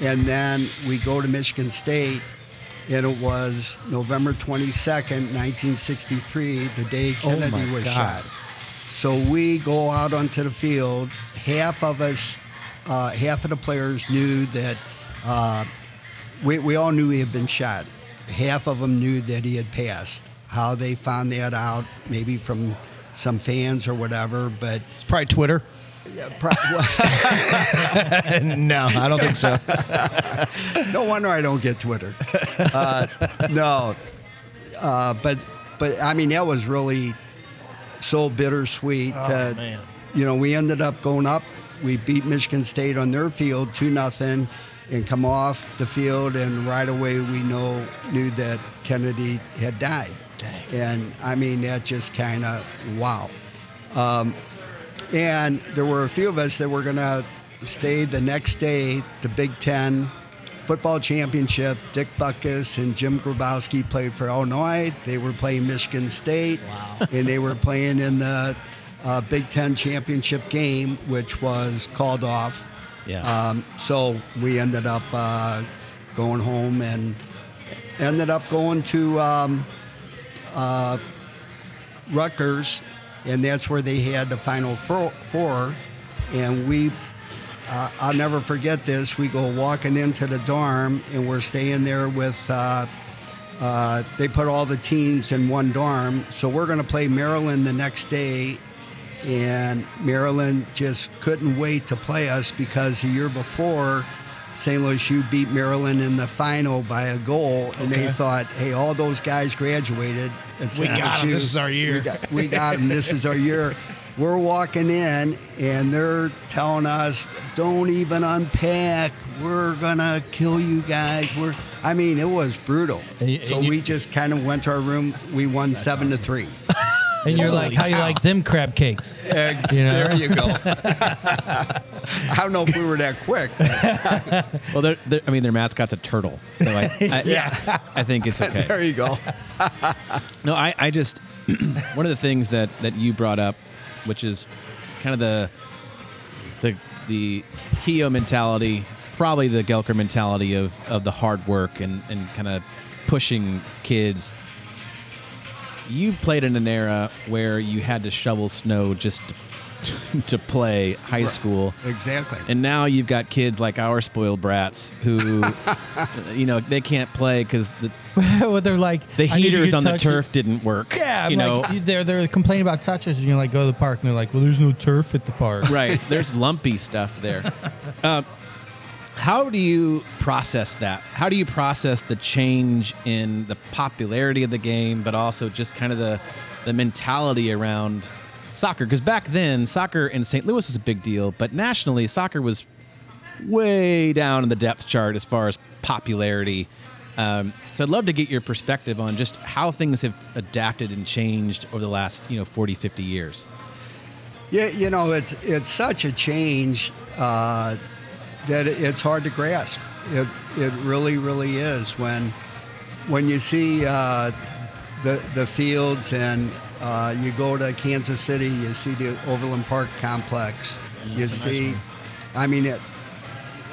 And then we go to Michigan State, and it was November 22nd, 1963, the day Kennedy was shot. So we go out onto the field. Half of the players knew that we all knew he had been shot. Half of them knew that he had passed. How they found that out, maybe from some fans or whatever, but it's probably Twitter. Yeah, No, I don't think so. No wonder I don't get Twitter. But I mean, that was really so bittersweet. Man. You know, we ended up going up. We beat Michigan State on their field 2-0, and come off the field, and right away we knew that Kennedy had died. Dang. And I mean, that just kind of wow. And there were a few of us that were going to stay the next day, the Big Ten football championship. Dick Buckus and Jim Grabowski played for Illinois. They were playing Michigan State. Wow. And they were playing in the Big Ten championship game, which was called off. Yeah. So we ended up going home and ended up going to Rutgers. And that's where they had the Final Four. And we, I'll never forget this, we go walking into the dorm, and we're staying there with, they put all the teams in one dorm. So we're going to play Maryland the next day. And Maryland just couldn't wait to play us because the year before, St. Louis U beat Maryland in the final by a goal, and okay. They thought, hey, all those guys graduated. We got them. This is our year. We got them. This is our year. We're walking in, and they're telling us, don't even unpack. We're going to kill you guys. I mean, it was brutal. So we just kind of went to our room. We won 7-3. And you're like, how you like them crab cakes? Eggs, you know? There you go. I don't know if we were that quick. Well, their mascot's a turtle. So I think it's okay. There you go. No, I just, one of the things that you brought up, which is kind of the Keogh mentality, probably the Gelker mentality of the hard work and kind of pushing kids. You played in an era where you had to shovel snow just to play high school. Exactly. And now you've got kids like our spoiled brats who, you know, they can't play because well, they're like, the heaters on the turf didn't work. Yeah, you know, like, they're complaining about touches, and you're like, go to the park, and they're like, well, there's no turf at the park. Right. There's lumpy stuff there. How do you process that? How do you process the change in the popularity of the game, but also just kind of the mentality around soccer? Because back then, soccer in St. Louis was a big deal, but nationally, soccer was way down in the depth chart as far as popularity. So I'd love to get your perspective on just how things have adapted and changed over the last, 40, 50 years. Yeah, it's such a change that it's hard to grasp. It really, really is when you see the fields and you go to Kansas City, you see the Overland Park complex. Yeah, you see, nice, I mean,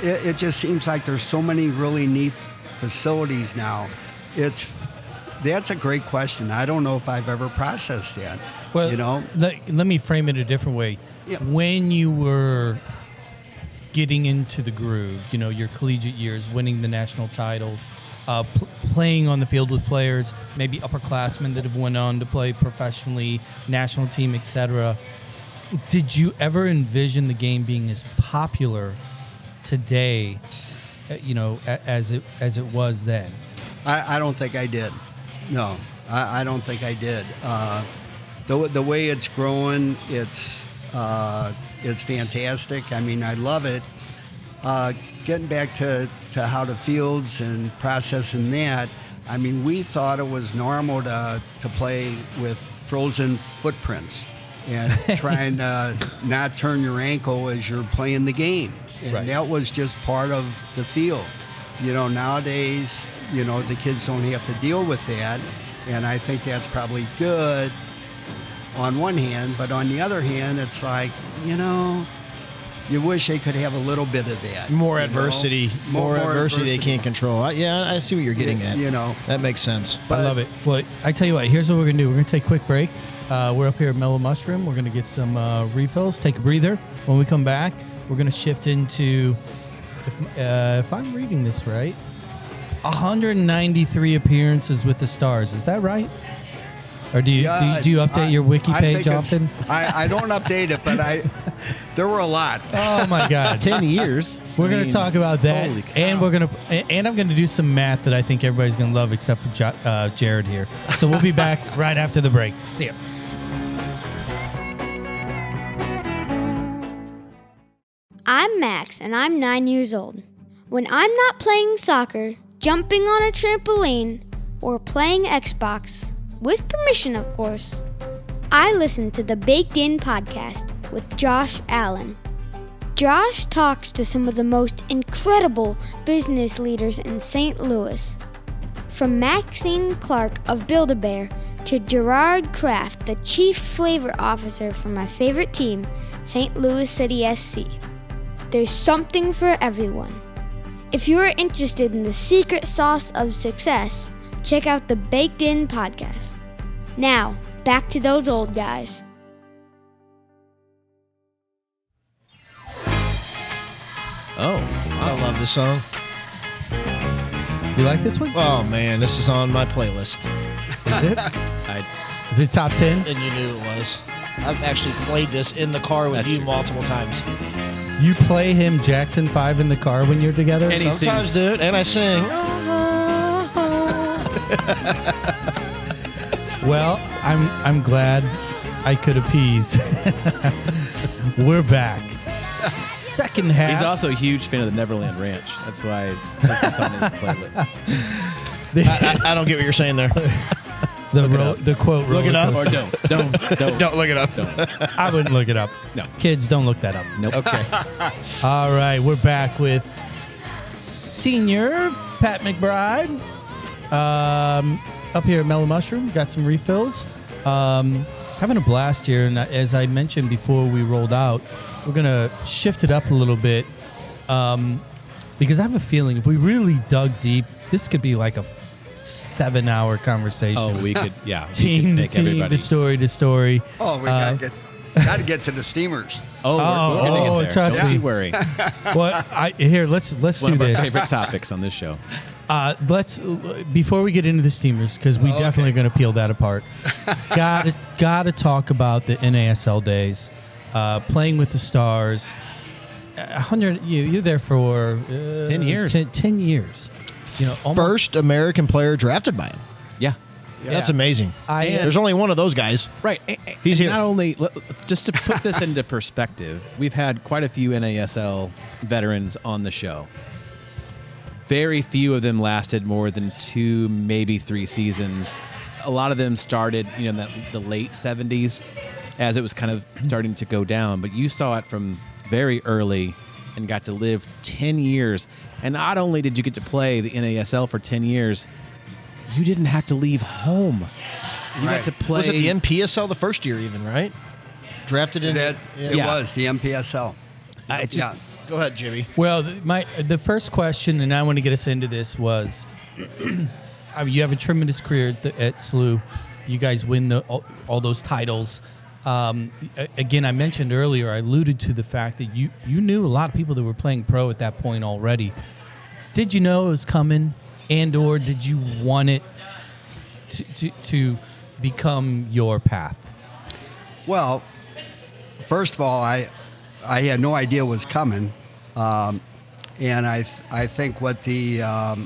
it just seems like there's so many really neat facilities now. That's a great question. I don't know if I've ever processed that. Well, let me frame it a different way. Yeah. When you were getting into the groove, your collegiate years, winning the national titles, playing on the field with players, maybe upperclassmen that have went on to play professionally, national team, etc. Did you ever envision the game being as popular today, as it was then? I don't think I did. No, I don't think I did. The way it's growing, it's fantastic. I mean, I love it. Getting back to how the fields and processing that, I mean, we thought it was normal to play with frozen footprints and trying to not turn your ankle as you're playing the game. And right. That was just part of the field. Nowadays, the kids don't have to deal with that, and I think that's probably good on one hand, but on the other hand, it's like, you wish they could have a little bit of that. More adversity. More adversity they can't control. I see what you're getting at. That makes sense. But I love it. Well, I tell you what, here's what we're going to do. We're going to take a quick break. We're up here at Mellow Mushroom. We're going to get some refills, take a breather. When we come back, we're going to shift into, if I'm reading this right, 193 appearances with the Stars. Is that right? Or do you update your wiki page often? I don't update it, but there were a lot. Oh my God, 10 years. We're going to talk about that, and I'm going to do some math that I think everybody's going to love, except for Jared here. So we'll be back right after the break. See ya. I'm Max, and I'm 9 years old. When I'm not playing soccer, jumping on a trampoline, or playing Xbox, with permission, of course, I listen to the Baked In podcast with Josh Allen. Josh talks to some of the most incredible business leaders in St. Louis. From Maxine Clark of Build-A-Bear to Gerard Kraft, the chief flavor officer for my favorite team, St. Louis City SC. There's something for everyone. If you're interested in the secret sauce of success, check out the Baked In podcast. Now, back to those old guys. Oh, wow. I love this song. You like this one? Oh, man, this is on my playlist. Is it? Is it top 10? And you knew it was. I've actually played this in the car with you multiple times. You play him Jackson 5 in the car when you're together? And sometimes, dude, and I sing. Well, I'm glad I could appease. We're back. Second half. He's also a huge fan of the Neverland Ranch. That's why this is on his playlist. I don't get what you're saying there. The quote. Look it up or don't. Don't look it up. Don't. I wouldn't look it up. No. Kids, don't look that up. Nope. Okay. All right, we're back with Senior Pat McBride. Up here at Mellow Mushroom, got some refills. Having a blast here, and as I mentioned before we rolled out, we're going to shift it up a little bit because I have a feeling if we really dug deep, this could be like a 7-hour conversation. Oh, we could, yeah. Team to team, to story to story. Oh, we got to get to the steamers. We're going to get there. Trust me. Don't worry. Well, let's do this. One of our favorite topics on this show. Let's before we get into the steamers, because we definitely are going to peel that apart. Gotta talk about the NASL days, playing with the Stars. 100. You're there for 10 years. 10 years. First American player drafted by him. Yeah. That's amazing. There's only one of those guys. Right. He's here. Not only, just to put this into perspective, we've had quite a few NASL veterans on the show. Very few of them lasted more than two, maybe three seasons. A lot of them started, you know, in the late 70s as it was kind of starting to go down. But you saw it from very early and got to live 10 years. And not only did you get to play the NASL for 10 years, you didn't have to leave home. You got to play. Was it the MPSL the first year even, right? Drafted in it. It was the MPSL. Go ahead, Jimmy. Well, the first question, and I want to get us into this, was I mean, you have a tremendous career at SLU. You guys win all those titles. Again, I mentioned earlier, I alluded to the fact that you knew a lot of people that were playing pro at that point already. Did you know it was coming, and or did you want it to become your path? Well, first of all, I had no idea it was coming. And I think what the how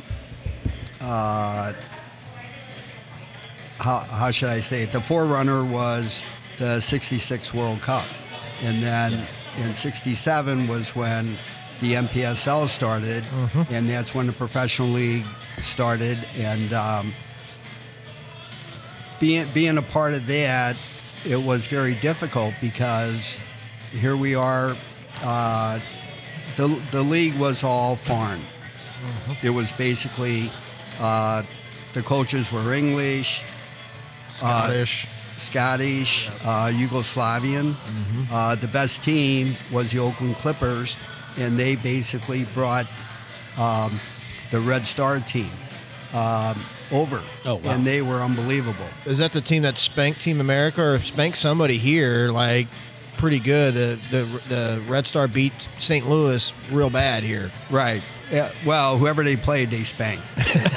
should I say it? The forerunner was the '66 World Cup, and then in '67 was when the MPSL started, and that's when the professional league started. And being a part of that, it was very difficult because here we are. The league was all foreign. It was basically the coaches were English, Scottish, Yugoslavian. The best team was the Oakland Clippers, and they basically brought the Red Star team over. Oh, wow. And they were unbelievable. Is that the team that spanked Team America or spanked somebody here? Like, pretty good. The Red Star beat St. Louis real bad here. Right. Yeah, well, whoever they played, they spanked.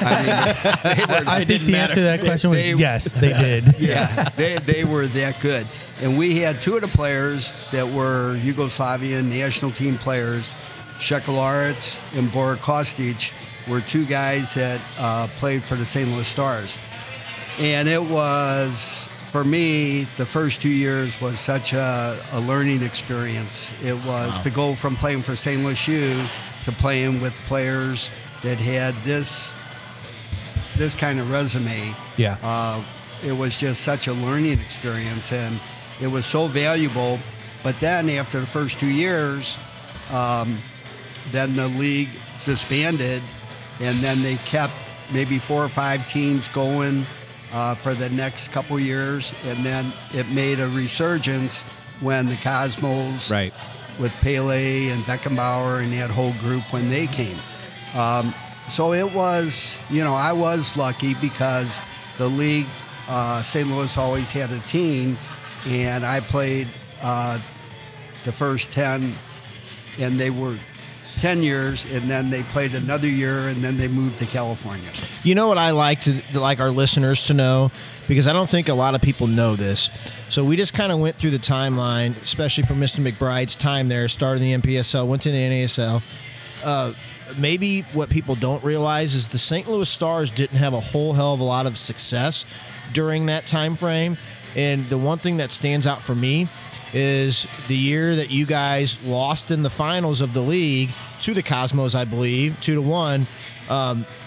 I think the answer to that question was yes, they did. Yeah, they were that good. And we had two of the players that were Yugoslavian national team players. Šekularac and Bora Kostić were two guys that played for the St. Louis Stars. And it was... For me, the first 2 years was such a learning experience. It was to go from playing for St. Louis U to playing with players that had this kind of resume. Yeah, it was just such a learning experience, and it was so valuable. But then after the first 2 years, then the league disbanded, and then they kept maybe 4 or 5 teams going for the next couple years, and then it made a resurgence when the Cosmos, with Pele and Beckenbauer and that whole group when they came. So it was, I was lucky because the league, St. Louis always had a team, and I played the first 10, and they were 10 years, and then they played another year, and then they moved to California. You know what I like our listeners to know, because I don't think a lot of people know this. So we just kind of went through the timeline, especially for Mr. McBride's time there, started the MPSL, went to the NASL. Maybe what people don't realize is the St. Louis Stars didn't have a whole hell of a lot of success during that time frame. And the one thing that stands out for me is the year that you guys lost in the finals of the league to the Cosmos, I believe, 2-1.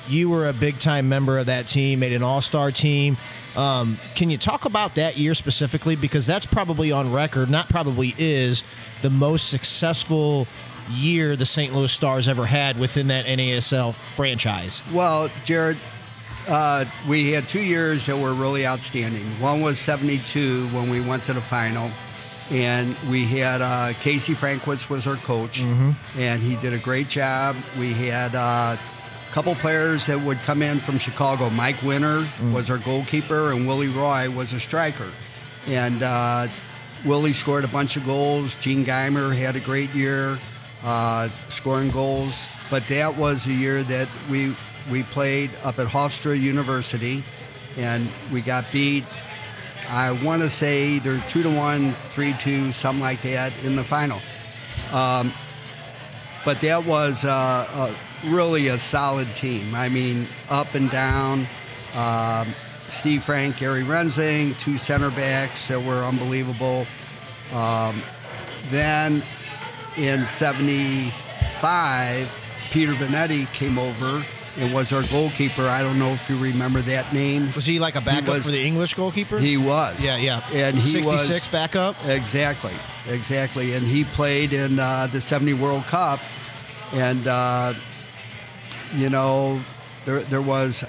You were a big-time member of that team, made an all-star team. Can you talk about that year specifically? Because that's probably on record, is the most successful year the St. Louis Stars ever had within that NASL franchise. Well, Jared, we had 2 years that were really outstanding. One was 72 when we went to the final. And we had Casey Frankwitz was our coach, and he did a great job. We had a couple players that would come in from Chicago. Mike Winter was our goalkeeper, and Willie Roy was a striker. And Willie scored a bunch of goals. Gene Geimer had a great year scoring goals. But that was the year that we played up at Hofstra University, and we got beat. I want to say either 2-1, 3-2, something like that in the final. But that was really a solid team. I mean, up and down. Steve Frank, Gary Rensing, two center backs that were unbelievable. Then in 75, Peter Benetti came over and was our goalkeeper. I don't know if you remember that name. Was he like a backup for the English goalkeeper? He was. Yeah, yeah. And he 66 was 66 backup. Exactly, exactly. And he played in the 70 World Cup, and you know, there was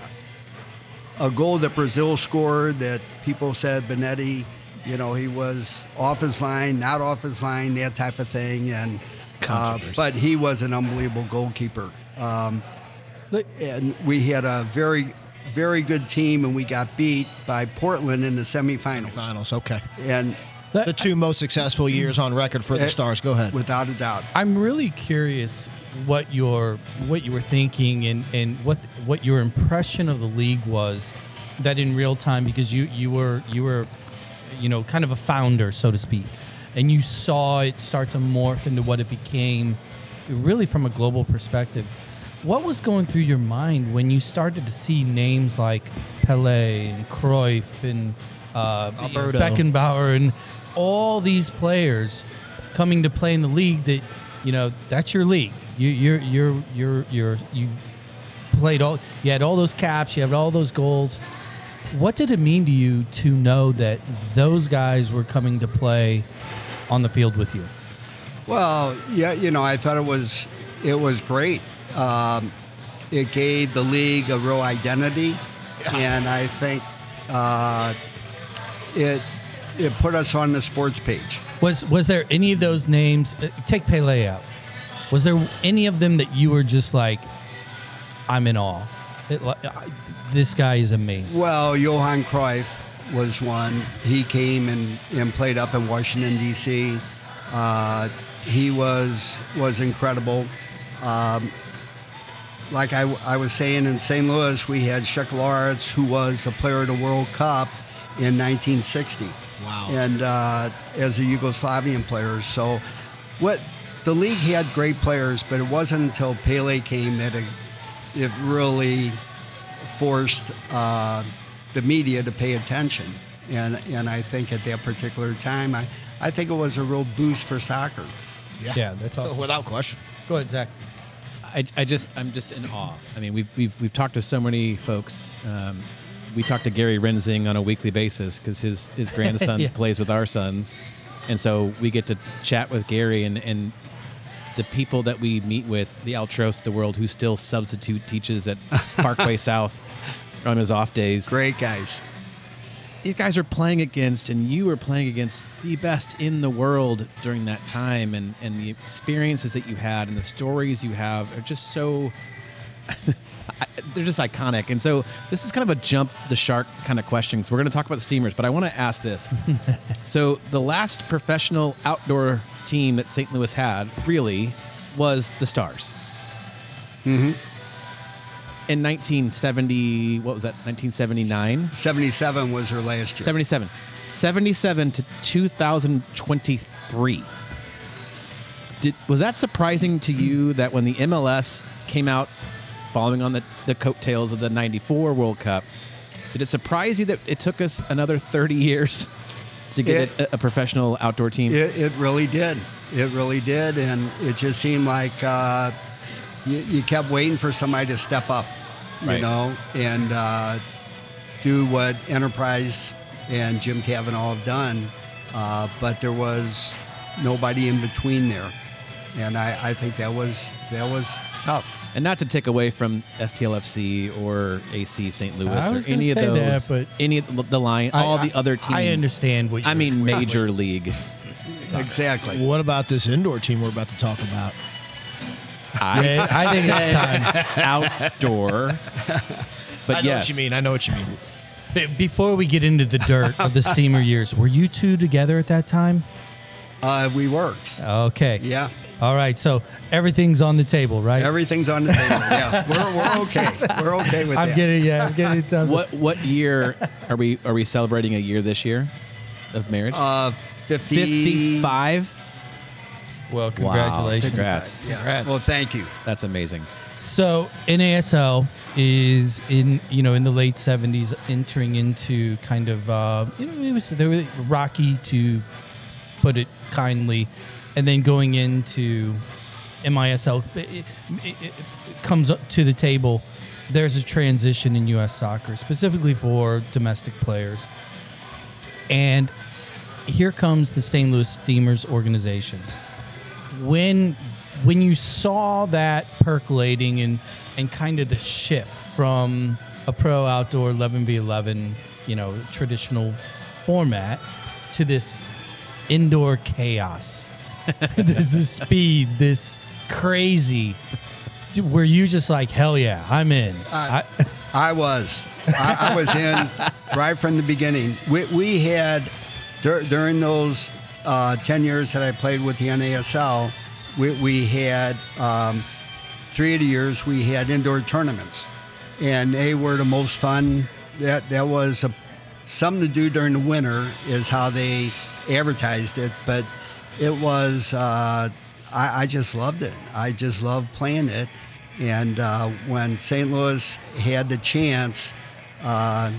a goal that Brazil scored that people said Benetti, you know, he was off his line, not off his line, that type of thing. And but he was an unbelievable goalkeeper. And we had a very, very good team, and we got beat by Portland in the semifinals. Finals, okay. And the two most successful years on record for the Stars. Go ahead. Without a doubt. I'm really curious what you were thinking and what your impression of the league was, that in real time, because you were you know, kind of a founder, so to speak, and you saw it start to morph into what it became, really from a global perspective. What was going through your mind when you started to see names like Pelé and Cruyff and Alberto Beckenbauer and all these players coming to play in the league that, you know, that's your league. You played all. You had all those caps. You had all those goals. What did it mean to you to know that those guys were coming to play on the field with you? Well, yeah, you know, I thought it was great. It gave the league a real identity, and I think it put us on the sports page. Was there any of those names? Take Pelé out. Was there any of them that you were just like, I'm in awe? This guy is amazing. Well, Johan Cruyff was one. He came and played up in Washington, D.C. He was incredible. Like I was saying, in St. Louis, we had Sheck Laretz, who was a player of the World Cup in 1960. Wow. And as a Yugoslavian player. So the league had great players, but it wasn't until Pelé came that it really forced the media to pay attention. And I think at that particular time, I think it was a real boost for soccer. Yeah, that's awesome. Without question. Go ahead, Zach. I'm just in awe. I mean, we've talked to so many folks. We talk to Gary Renzing on a weekly basis because his grandson plays with our sons, and so we get to chat with Gary and the people that we meet with, the Altros of the world, who still substitute teaches at Parkway South on his off days. Great guys. These guys are playing against, and you were playing against the best in the world during that time, and the experiences that you had and the stories you have are just so they're just iconic. And so this is kind of a jump the shark kind of question. So we're going to talk about the Steamers, but I want to ask this. So the last professional outdoor team that St. Louis had really was the Stars. Mm-hmm. In 1970, what was that, 1979? 77 was her last year. 77 to 2023. Was that surprising to you that when the MLS came out following on the coattails of the 94 World Cup, did it surprise you that it took us another 30 years to get a professional outdoor team? It really did. It really did, and it just seemed like you kept waiting for somebody to step up. You know, and do what Enterprise and Jim Cavanaugh have done, but there was nobody in between there, and I think that was tough. And not to take away from STLFC or AC St. Louis or any of those, that, any of the Lions, all the other teams. I understand what you mean. Major league. Exactly. What about this indoor team we're about to talk about? I think it's time. Outdoor. But I know what you mean. Before we get into the dirt of the Steamer years, were you two together at that time? We were. Okay. Yeah. All right. So everything's on the table, right? Everything's on the table. Yeah. We're okay. We're okay with that. I'm getting it done. What year are we celebrating a year this year of marriage? 55. Well, congratulations. Wow. Congrats. Yeah. Congrats. Well, thank you. That's amazing. So NASL is in the late 70s, entering into kind of, they were rocky, to put it kindly, and then going into MISL comes up to the table, there's a transition in U.S. soccer, specifically for domestic players. And here comes the St. Louis Steamers organization. When you saw that percolating and kind of the shift from a pro outdoor 11v11, you know, traditional format to this indoor chaos, there's this speed, this crazy, were you just like, hell yeah, I'm in? I was in right from the beginning. We had, during those 10 years that I played with the NASL, we had 3 of the years we had indoor tournaments, and they were the most fun. That was something to do during the winter is how they advertised it, but it was, I just loved it. I just loved playing it. And when St. Louis had the chance to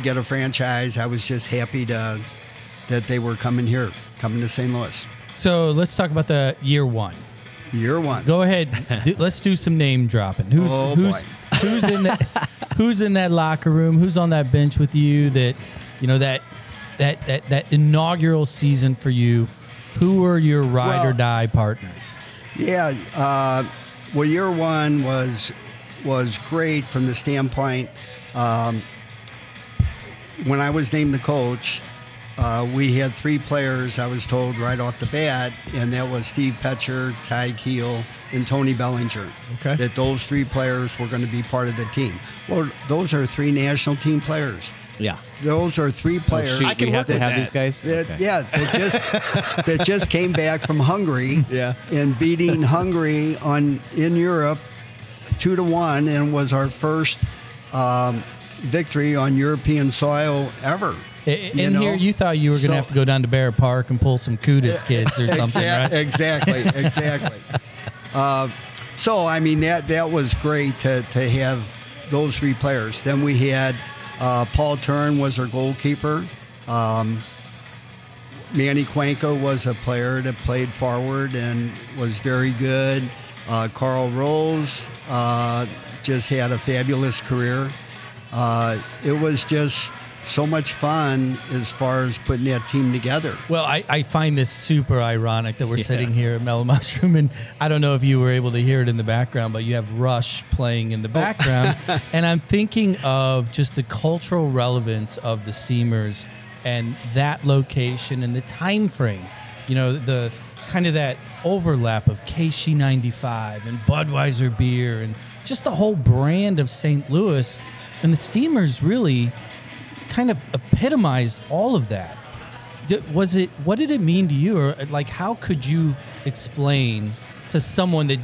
get a franchise, I was just happy that they were coming to St. Louis. So let's talk about the year one. Year one. Go ahead. Let's do some name dropping. Who's in that? Who's in that locker room? Who's on that bench with you? That, you know, that inaugural season for you. Who were your ride or die partners? Yeah. Well, year one was great from the standpoint. When I was named the coach, we had 3 players, I was told, right off the bat, and that was Steve Petcher, Ty Keel, and Tony Bellinger. Okay. That those 3 players were going to be part of the team. Well, those are 3 national team players. Yeah. Those are 3 players. Oh, shoot. We have to have these guys? Okay. Yeah. They just came back from Hungary and beating Hungary in Europe 2-1, and was our first victory on European soil ever. And here you thought you were going to have to go down to Barrett Park and pull some Kutis kids or something, right? Exactly. So, I mean, that was great to have those 3 players. Then we had Paul Turn was our goalkeeper. Manny Cuenca was a player that played forward and was very good. Carl Rose just had a fabulous career. It was just so much fun as far as putting that team together. Well, I find this super ironic that we're sitting here at Mellow Mushroom, and I don't know if you were able to hear it in the background, but you have Rush playing in the background. And I'm thinking of just the cultural relevance of the Steamers and that location and the time frame. You know, the kind of that overlap of KC 95 and Budweiser beer and just the whole brand of St. Louis. And the Steamers really kind of epitomized all of that. What did it mean to you? Or, like, how could you explain to someone that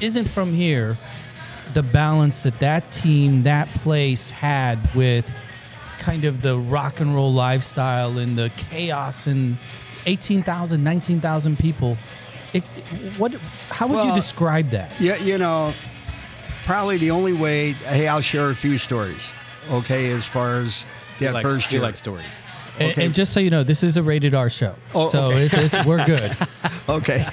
isn't from here the balance that team, that place had with kind of the rock and roll lifestyle and the chaos and 18,000, 19,000 people? How would you describe that? Yeah, you know, probably the only way, hey, I'll share a few stories, okay, as far as first year. You like stories. Okay. And just so you know, this is a rated R show. Oh, so okay. We're good. Okay.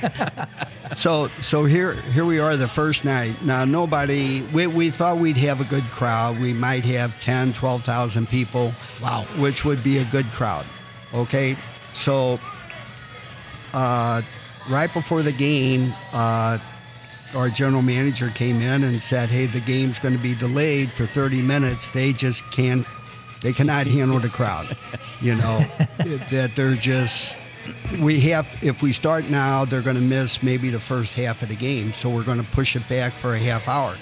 So here we are the first night. Now, we thought we'd have a good crowd. We might have 10,000, 12,000 people. Wow. Which would be a good crowd. Okay. So right before the game, our general manager came in and said, hey, the game's going to be delayed for 30 minutes. They just can't. They cannot handle the crowd, you know, that they're just, if we start now, they're going to miss maybe the first half of the game. So we're going to push it back for a half hour.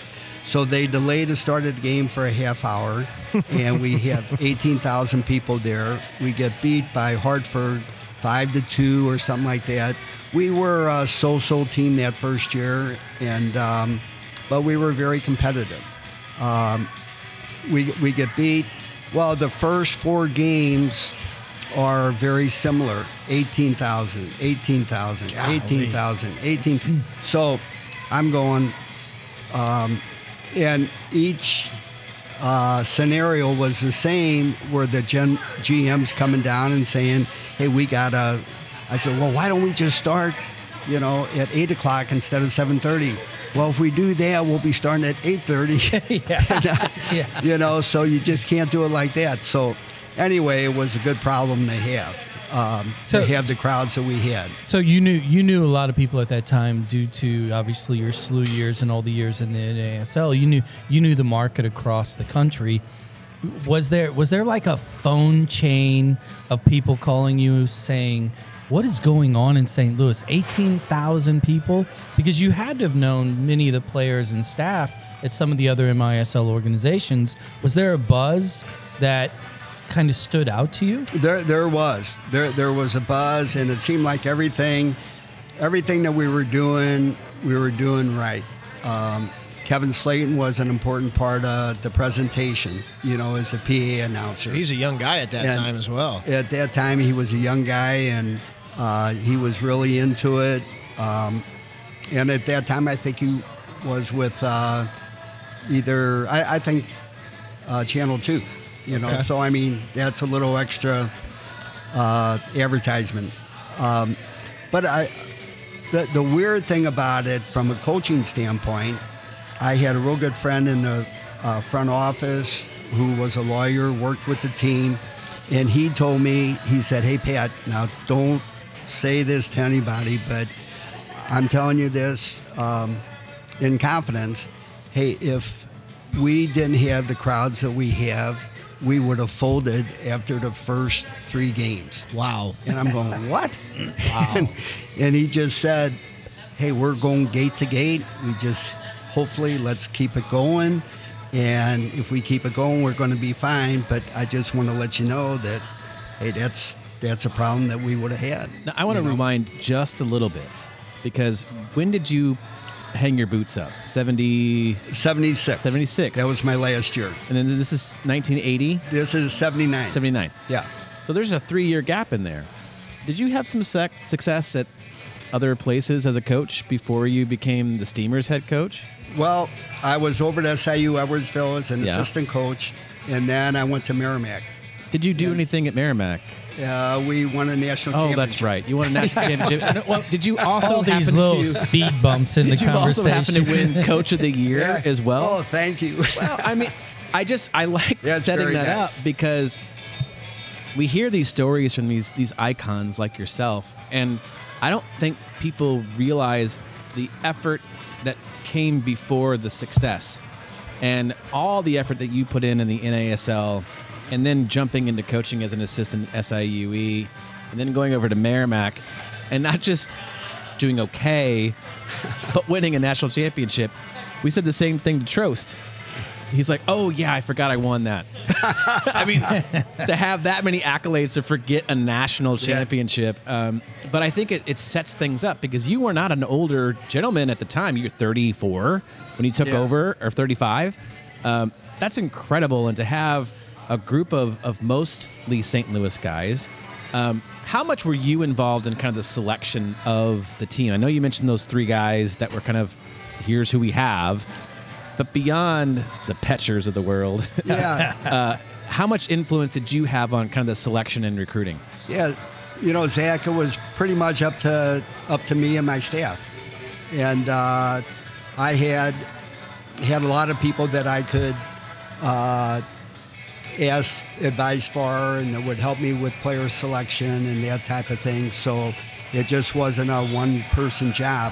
So they delayed the start of the game for a half hour, and we have 18,000 people there. We get beat by Hartford 5-2 or something like that. We were a so-so team that first year, and but we were very competitive. We get beat. Well, the first 4 games are very similar, 18,000, 18,000, 18,000, 18,000. So I'm going, and each scenario was the same, where the GM's coming down and saying, hey, I said, well, why don't we just start you know, at 8 o'clock instead of 7:30. Well, if we do that, we'll be starting at 8:30. Yeah. You know, so you just can't do it like that. So anyway, it was a good problem to have. To have the crowds that we had. So you knew a lot of people at that time due to obviously your SLU years and all the years in the NASL. You knew the market across the country. Was there like a phone chain of people calling you saying, what is going on in St. Louis? 18,000 people? Because you had to have known many of the players and staff at some of the other MISL organizations. Was there a buzz that kind of stood out to you? There was a buzz, and it seemed like everything that we were doing right. Kevin Slayton was an important part of the presentation, you know, as a PA announcer. He's a young guy at that time as well. At that time, he was a young guy, and he was really into it. And at that time, I think he was with either Channel 2. You know, okay. So I mean, that's a little extra advertisement. But the weird thing about it, from a coaching standpoint, I had a real good friend in the front office who was a lawyer, worked with the team, and he told me, he said, "Hey Pat, now don't say this to anybody, but I'm telling you this in confidence. Hey, if we didn't have the crowds that we have, we would have folded after the first 3 games." Wow. And I'm going, what? Wow. and he just said, hey, we're going gate to gate. We just, hopefully, let's keep it going. And if we keep it going, we're going to be fine. But I just want to let you know that, hey, that's a problem that we would have had. Now, I want to rewind just a little bit, because when did you hang your boots up? 76. That was my last year. And then this is 1980? This is 79. Yeah. So there's a 3-year gap in there. Did you have some success at other places as a coach before you became the Steamers head coach? Well, I was over at SIU Edwardsville as an assistant coach, and then I went to Merrimack. Did you do anything at Merrimack? We won a national championship. Oh, that's right. You won a national championship. Well, did you also all these little speed bumps in the conversation? Did you also happen to win Coach of the Year as well? Oh, thank you. Well, I mean, I like setting that up, because we hear these stories from these icons like yourself, and I don't think people realize the effort that came before the success, and all the effort that you put in the NASL. And then jumping into coaching as an assistant at SIUE, and then going over to Merrimack, and not just doing okay, but winning a national championship. We said the same thing to Trost. He's like, oh, yeah, I forgot I won that. I mean, to have that many accolades, to forget a national championship. Yeah. But I think it sets things up, because you were not an older gentleman at the time. You were 34 when you took over, or 35. That's incredible. And to have a group of mostly St. Louis guys. How much were you involved in kind of the selection of the team? I know you mentioned those 3 guys that were kind of, here's who we have, but beyond the Petchers of the world, how much influence did you have on kind of the selection and recruiting? Yeah, you know, Zach, it was pretty much up to me and my staff. And I had a lot of people that I could ask advice for, and that would help me with player selection and that type of thing. So it just wasn't a one-person job.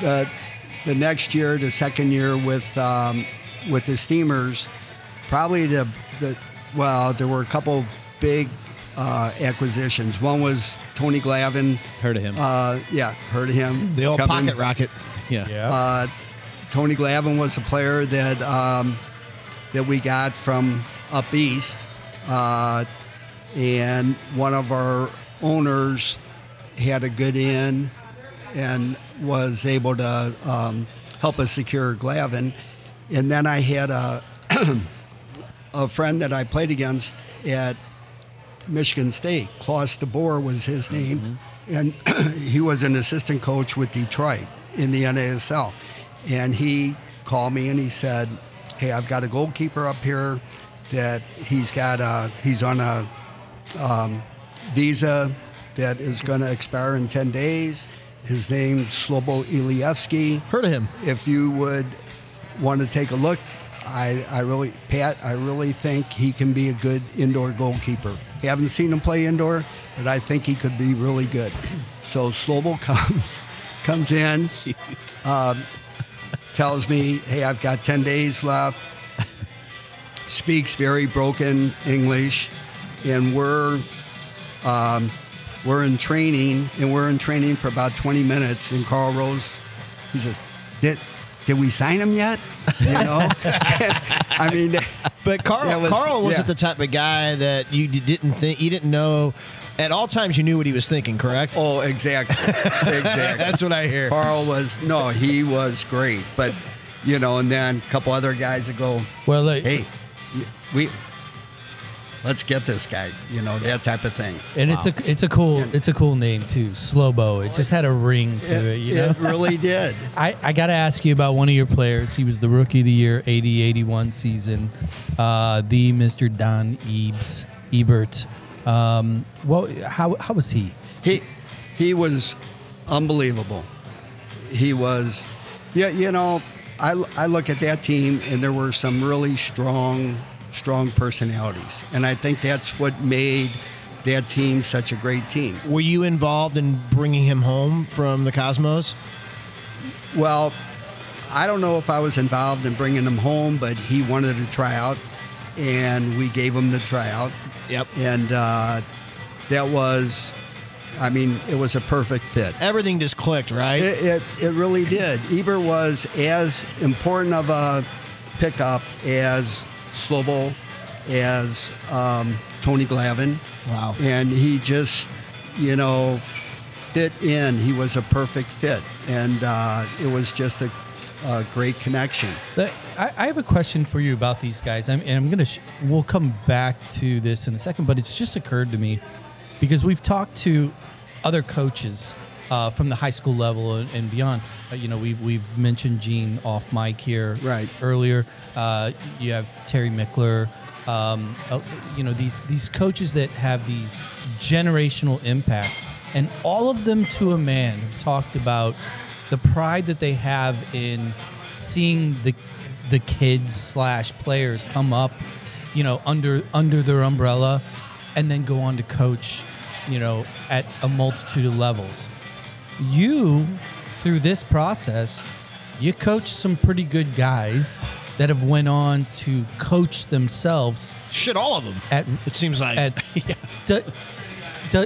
The next year, the second year with the Steamers, probably there were a couple big acquisitions. One was Tony Glavin. Heard of him? Heard of him. The old pocket rocket. Yeah. Tony Glavin was a player that we got from up east, and one of our owners had a good in and was able to help us secure Glavin. And then I had a friend that I played against at Michigan State. Klaus DeBoer was his name, and he was an assistant coach with Detroit in the NASL. And he called me and he said, hey, I've got a goalkeeper up here that he's on a visa that is going to expire in 10 days. His name's Slobo Ilievsky. Heard of him. If you would want to take a look, I really think he can be a good indoor goalkeeper. I haven't seen him play indoor, but I think he could be really good. So Slobo comes in, tells me, hey, I've got 10 days left, speaks very broken English, and we're in training for about 20 minutes, and Carl Rose, he says, did we sign him yet? You know? I mean, but Carl was at the type of guy that you didn't know at all times you knew what he was thinking, correct? Oh, exactly. That's what I hear. Carl was great, but you know, and then a couple other guys that go, well, hey, let's get this guy, you know, that type of thing. And wow. it's a cool name too, Slobo. It just had a ring to it, you know. It really did. I got to ask you about one of your players. He was the Rookie of the Year 80-81 season, the Mr. Don Ebert. How was he? He was unbelievable. He was, yeah, you know, I look at that team and there were some really strong personalities, and I think that's what made that team such a great team. Were you involved in bringing him home from the Cosmos? Well, I don't know if I was involved in bringing him home, but he wanted to try out, and we gave him the tryout. Yep. And it was a perfect fit. Everything just clicked, right? It really did. Eber was as important of a pickup as Slobo, as Tony Glavin. Wow. And he just, you know, fit in. He was a perfect fit. And it was just a great connection. I have a question for you about these guys. We'll come back to this in a second, but it's just occurred to me because we've talked to other coaches from the high school level and beyond. You know, we've mentioned Gene off mic here right earlier. You have Terry Mickler, you know, these coaches that have these generational impacts, and all of them to a man have talked about the pride that they have in seeing the kids / players come up, you know, under their umbrella and then go on to coach, you know, at a multitude of levels. You, through this process, you coach some pretty good guys that have went on to coach themselves. Shit, all of them. It seems like. Yeah.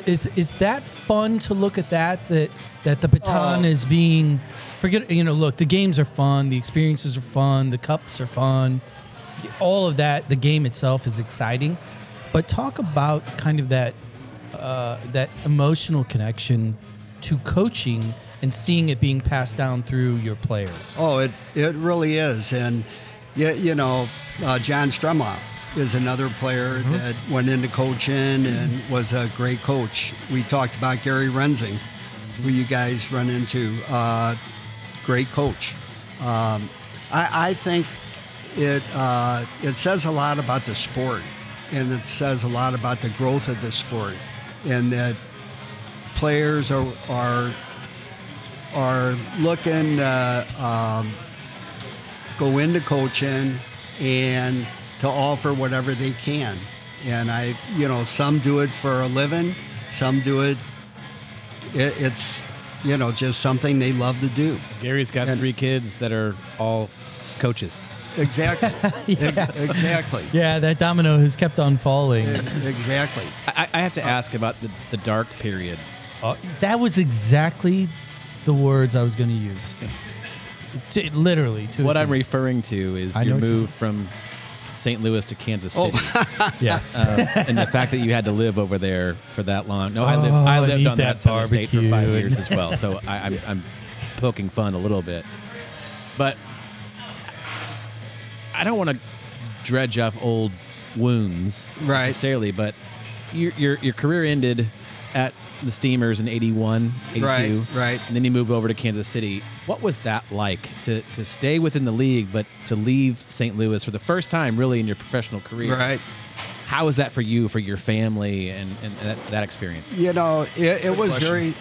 Is that fun to look at that the baton is being? Forget, you know. Look, the games are fun. The experiences are fun. The cups are fun. All of that. The game itself is exciting. But talk about kind of that emotional connection to coaching and seeing it being passed down through your players. Oh, it really is. And, you know, John Stremloff is another player mm-hmm. that went into coaching mm-hmm. and was a great coach. We talked about Gary Rensing, mm-hmm. who you guys run into. Great coach. I think it says a lot about the sport, and it says a lot about the growth of the sport, and that players are looking to go into coaching and to offer whatever they can. And I, you know, some do it for a living, some do it. It's, you know, just something they love to do. Gary's got 3 kids that are all coaches. Exactly. Yeah. Exactly. Yeah, that domino has kept on falling. Exactly. I have to ask about the dark period. That was exactly the words I was going to use. Literally. What I'm referring to is your move from St. Louis to Kansas City. Oh. Yes. And the fact that you had to live over there for that long. No, I lived on that side of the state for 5 years as well, so I'm poking fun a little bit. But I don't want to dredge up old wounds necessarily, but your career ended at the Steamers in 81, 82. Right. And then you moved over to Kansas City. What was that like to stay within the league, but to leave St. Louis for the first time really in your professional career? Right. How was that for you, for your family, and that experience? You know, it was very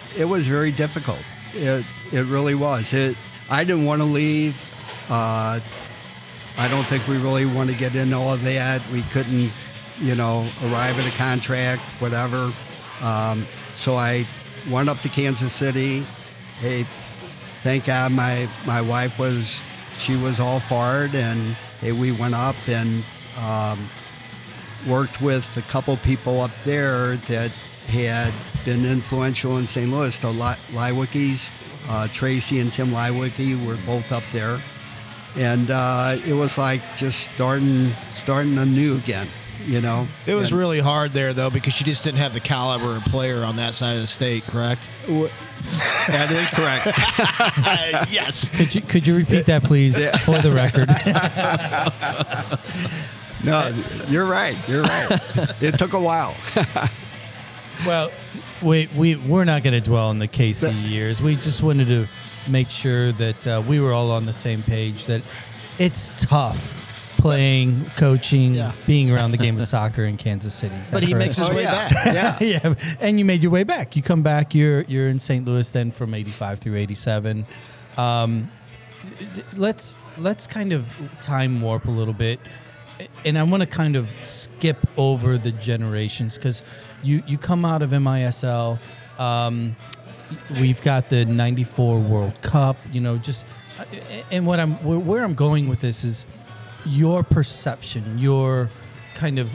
difficult. It really was. I didn't want to leave. I don't think we really want to get into all of that. We couldn't, arrive at a contract, whatever. So I went up to Kansas City. Hey, thank God my wife was all for it, and hey, we went up and worked with a couple people up there that had been influential in St. Louis. The Leiwickis, Tracy and Tim Leiwicki, were both up there, and it was like just starting anew again. It was really hard there, though, because you just didn't have the caliber of player on that side of the state, correct? That is correct. Yes. Could you repeat that, please, for the record? No, you're right. It took a while. Well, we're not going to dwell on the KC years. We just wanted to make sure that we were all on the same page, that it's tough. Playing, coaching, being around the game of soccer in Kansas City. But he makes his way back. Yeah. Yeah. And you made your way back. You come back, you're in St. Louis then from 85 through 87. Let's kind of time warp a little bit. And I want to kind of skip over the generations, because you come out of MISL. We've got the 94 World Cup, and where I'm going with this is your perception, your kind of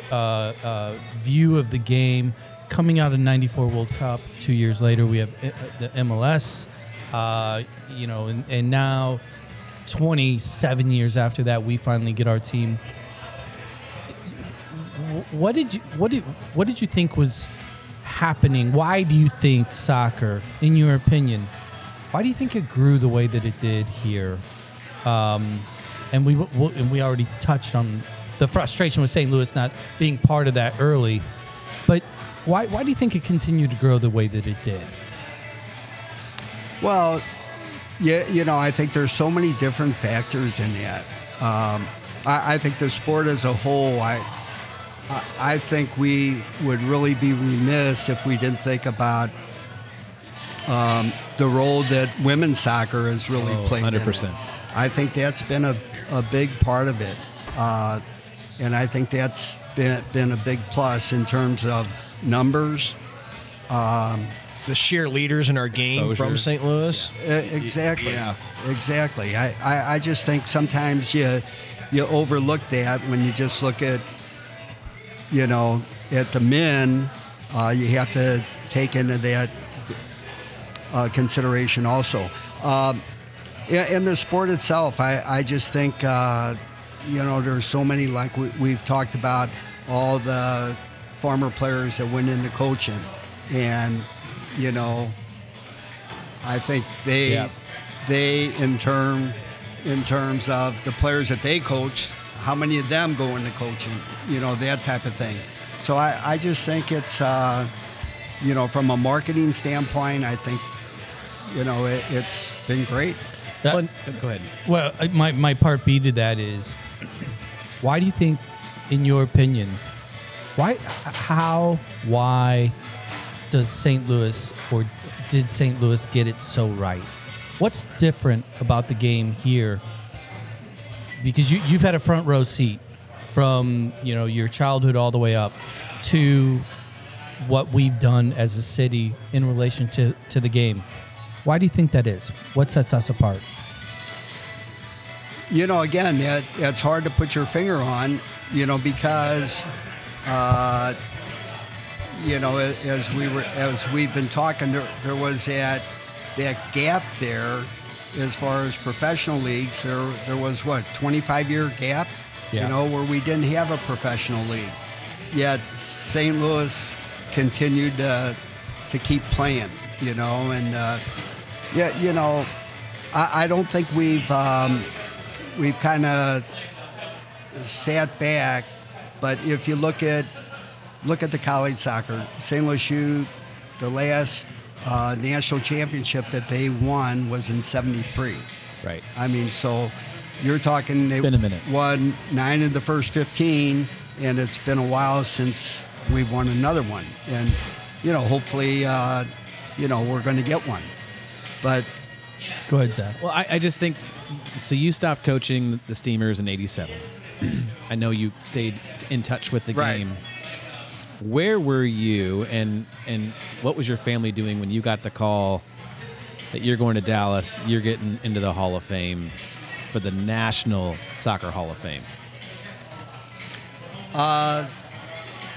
view of the game coming out of 94 World Cup. 2 years later, we have the MLS, and now 27 years after that, we finally get our team. What did you think was happening? Why do you think soccer, in your opinion, why do you think it grew the way that it did here? And we already touched on the frustration with St. Louis not being part of that early, but why do you think it continued to grow the way that it did? Well, I think there's so many different factors in that. I think the sport as a whole, I think we would really be remiss if we didn't think about the role that women's soccer has really played. 100%. I think that's been a big part of it, and I think that's been a big plus in terms of numbers. The sheer leaders in our game from St. Louis. Exactly. Yeah. Exactly. I just think sometimes you overlook that when you just look at, at the men. You have to take into that consideration also. In the sport itself, I just think, there's so many, like we've talked about, all the former players that went into coaching. And, I think they in terms of the players that they coach, how many of them go into coaching, that type of thing. So I just think it's, from a marketing standpoint, I think, it's been great. Go ahead. Well, my part B to that is, why do you think, in your opinion, why does St. Louis, or did St. Louis, get it so right? What's different about the game here? Because you've had a front row seat from, your childhood all the way up to what we've done as a city in relation to the game. Why do you think that is? What sets us apart? Again, it's hard to put your finger on, because, as we've been talking, there was that gap there as far as professional leagues. There was, 25-year gap, where we didn't have a professional league. Yet St. Louis continued to keep playing, I don't think we've kind of sat back. But if you look at the college soccer, St. Louis U, the last national championship that they won was in '73. Right. I mean, so you're talking they won 9 in the first 15, and it's been a while since we've won another one. And, you know, hopefully, you know, we're going to get one. But go ahead, Zach. Well, I just think, so you stopped coaching the Steamers in 87. I know you stayed in touch with the game. Where were you, and what was your family doing when you got the call that you're going to Dallas, you're getting into the Hall of Fame for the National Soccer Hall of Fame?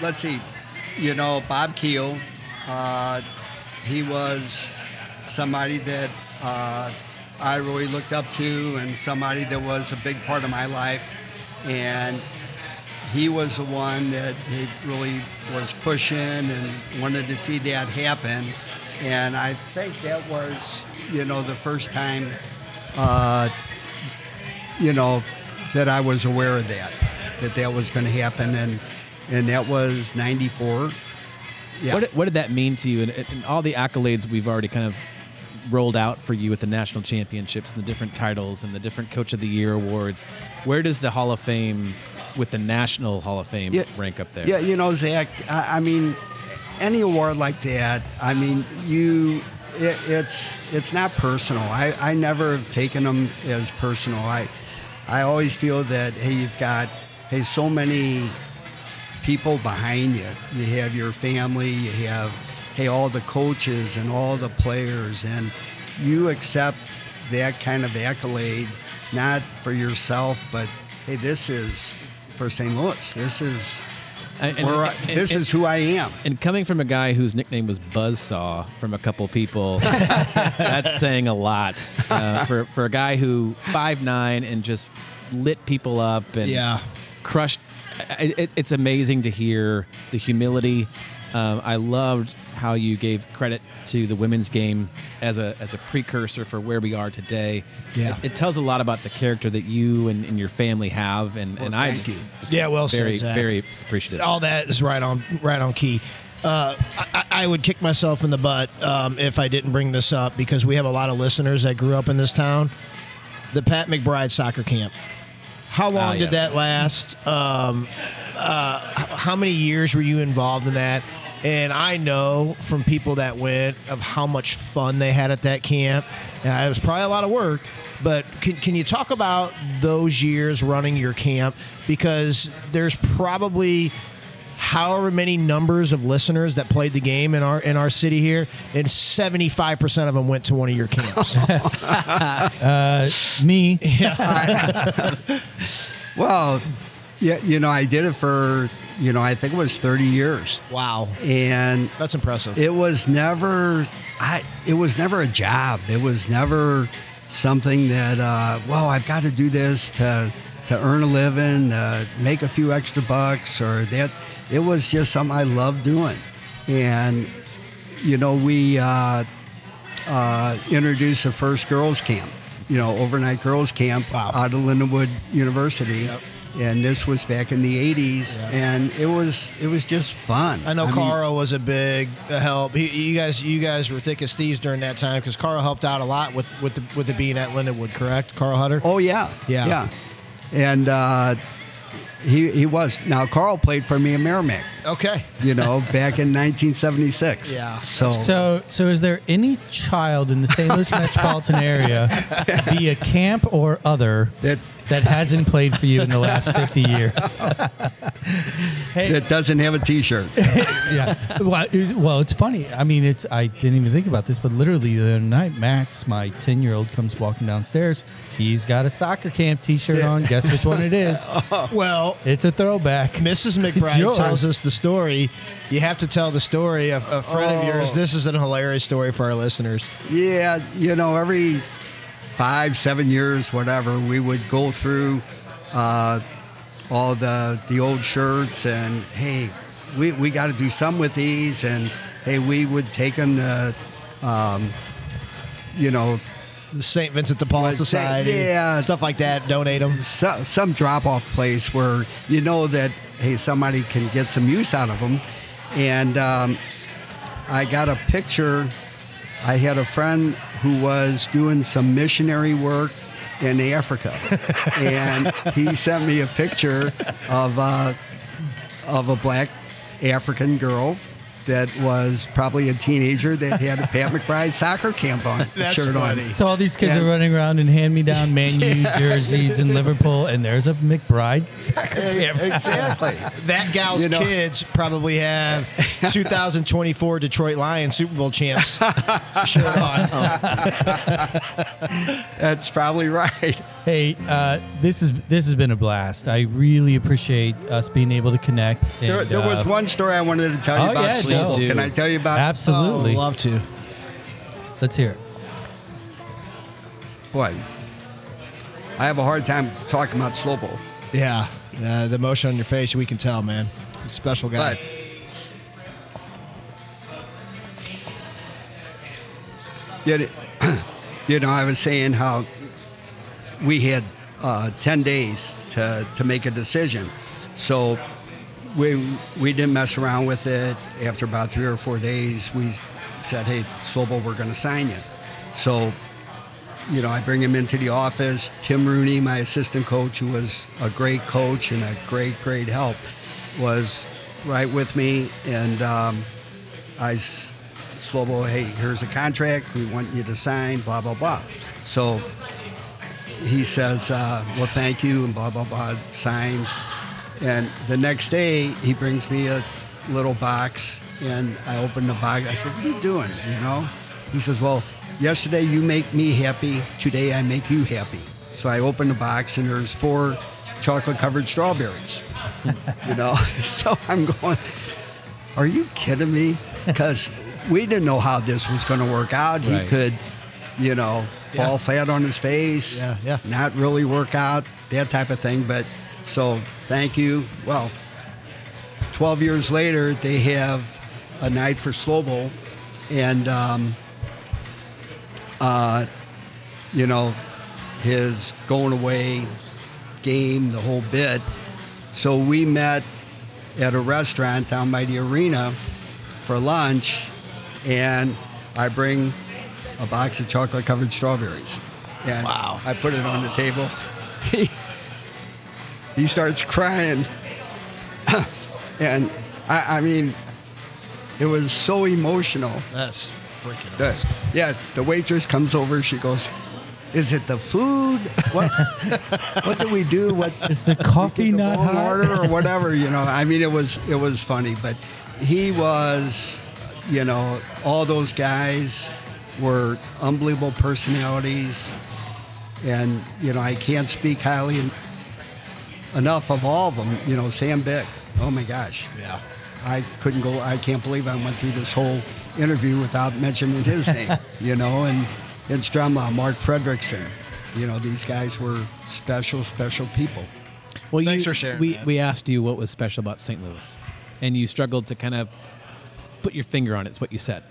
Let's see. You know, Bob Keel, he was somebody that I really looked up to, and somebody that was a big part of my life. And he was the one that he really was pushing and wanted to see that happen. And I think that was, you know, the first time, you know, that I was aware of that was going to happen. And that was 94. Yeah. What did that mean to you? And all the accolades we've already kind of rolled out for you with the national championships and the different titles and the different Coach of the Year awards. Where does the Hall of Fame with the National Hall of Fame rank up there? Yeah, you know, Zach, I mean, any award like that, I mean, it's not personal. I never have taken them as personal. I always feel that, hey, you've got, hey, so many people behind you. You have your family, you have, hey, all the coaches and all the players, and you accept that kind of accolade, not for yourself, but, hey, this is for St. Louis. This is is who I am. And coming from a guy whose nickname was Buzzsaw from a couple people, that's saying a lot for a guy who 5'9" and just lit people up and crushed. It's amazing to hear the humility. I loved how you gave credit to the women's game as a precursor for where we are today. Yeah. It tells a lot about the character that you and your family have, and I thank you. Very appreciative. All that is right on key. I would kick myself in the butt if I didn't bring this up, because we have a lot of listeners that grew up in this town. The Pat McBride soccer camp. How long did that last? How many years were you involved in that? And I know from people that went of how much fun they had at that camp. It was probably a lot of work, but can you talk about those years running your camp? Because there's probably however many numbers of listeners that played the game in our city here, and 75% of them went to one of your camps. Me. Yeah. Well, yeah, you know, I did it for, you know, I think it was 30 years. Wow. And that's impressive. It was never a job. It was never something that, I've got to do this to earn a living, make a few extra bucks or that. It was just something I loved doing. And, you know, we introduced the first girls camp, you know, overnight girls camp out of Lindenwood University. Yep. And this was back in the 80s, and it was just fun. I know Carl was a big help. You guys were thick as thieves during that time, because Carl helped out a lot with the being at Lindenwood, correct? Carl Hutter. Oh yeah. And he was. Now Carl played for me in Merrimack. Okay. You know, back in 1976. Yeah. So is there any child in the St. Louis metropolitan area, be it camp or other, that hasn't played for you in the last 50 years. Hey, that doesn't have a T-shirt. Yeah. Well, it's funny. I mean, I didn't even think about this, but literally the other night, Max, my 10-year-old, comes walking downstairs. He's got a soccer camp T-shirt on. Guess which one it is? Well, it's a throwback. Mrs. McBride tells us the story. You have to tell the story of a friend of yours. This is a hilarious story for our listeners. Yeah, you know, every 5-7 years, whatever, we would go through all the old shirts, and hey, we got to do some with these, and hey, we would take them to, you know, the St. Vincent de Paul Society, stuff like that. Donate them. So, some drop-off place where you know that hey, somebody can get some use out of them, and I got a picture. I had a friend who was doing some missionary work in Africa, and he sent me a picture of of a black African girl that was probably a teenager that had a Pat McBride soccer camp on. That's shirt funny. On. So all these kids are running around in hand-me-down Man U jerseys in Liverpool, and there's a McBride soccer camp. Exactly. That gal's kids probably have 2024 Detroit Lions Super Bowl champs shirt on. That's probably right. Hey, this has been a blast. I really appreciate us being able to connect. And, there was one story I wanted to tell you about. Yeah, Sleeveville. Can I tell you about it? Absolutely. I'd love to. Let's hear it. Boy, I have a hard time talking about Slowball. Yeah, the emotion on your face, we can tell, man. He's a special guy. But, I was saying how we had 10 days to make a decision. So we didn't mess around with it. After about 3 or 4 days, we said, hey, Slowball, we're going to sign you. So, I bring him into the office. Tim Rooney, my assistant coach, who was a great coach and a great, great help, was right with me. And I said, Slowball, hey, here's a contract. We want you to sign, blah, blah, blah. So he says, well, thank you, and blah, blah, blah, signs. And the next day, he brings me a little box, and I open the box. I said, what are you doing, He says, well, yesterday you make me happy. Today I make you happy. So I open the box, and there's 4 chocolate-covered strawberries, So I'm going, are you kidding me? Because we didn't know how this was going to work out. Right. He could, fall flat on his face, not really work out, that type of thing, but... So thank you. Well, 12 years later, they have a night for Slowball, and his going away game, the whole bit. So we met at a restaurant down by the arena for lunch, and I bring a box of chocolate-covered strawberries, and I put it on the table. He starts crying. And I mean, it was so emotional. That's freaking awesome. Yeah, the waitress comes over. She goes, is it the food? What what do we do? What is the coffee not hot? Order or whatever, I mean, it was funny. But he was, all those guys were unbelievable personalities. And, I can't speak highly enough of all of them, Sam Bick. Oh my gosh. Yeah. I can't believe I went through this whole interview without mentioning his name, and Strumla, Mark Fredrickson. These guys were special, special people. Well, thanks for sharing. We asked you what was special about St. Louis, and you struggled to kind of put your finger on it, is what you said.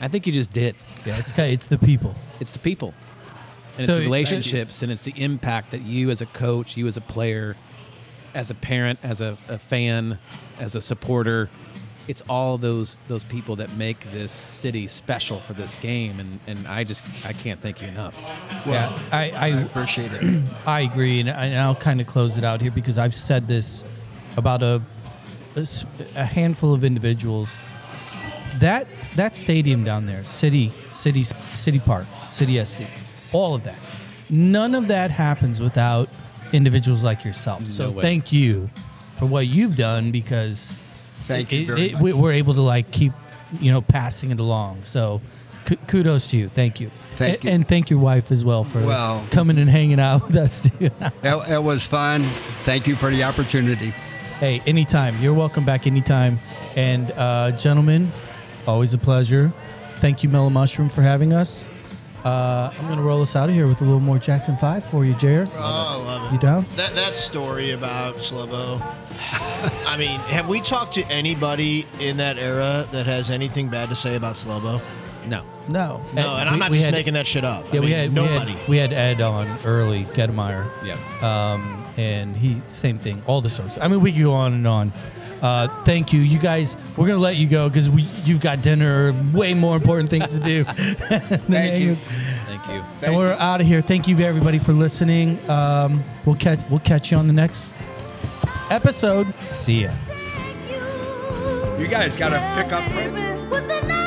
I think you just did. Yeah, it's the people. It's the people. And it's relationships, and it's the impact that you as a coach, you as a player, as a parent, as a fan, as a supporter, it's all those people that make this city special for this game, and I can't thank you enough. Well, yeah, I appreciate it. I agree, and I'll kind of close it out here because I've said this about a handful of individuals. That stadium down there, City Park, City SC, all of that. None of that happens without individuals like yourself. So thank you for what you've done, because thank you very much. We're able to keep, passing it along. So kudos to you. Thank you. Thank you. And thank your wife as well for coming and hanging out with us. It was fun. Thank you for the opportunity. Hey, anytime. You're welcome back anytime. And gentlemen, always a pleasure. Thank you, Mellow Mushroom, for having us. I'm going to roll us out of here with a little more Jackson 5 for you, Jared. Oh, love it. You down? That story about Slowball. I mean, have we talked to anybody in that era that has anything bad to say about Slowball? No. And I'm not just making that shit up. Yeah, I mean, nobody. We had Ed on early, Gedemeyer. Yeah. And he, same thing, all the stories. I mean, we could go on and on. Thank you. You guys, we're going to let you go because you've got dinner, way more important things to do. Thank you. And we're out of here. Thank you, everybody, for listening. We'll catch you on the next. episode. See ya. You guys got to pick up.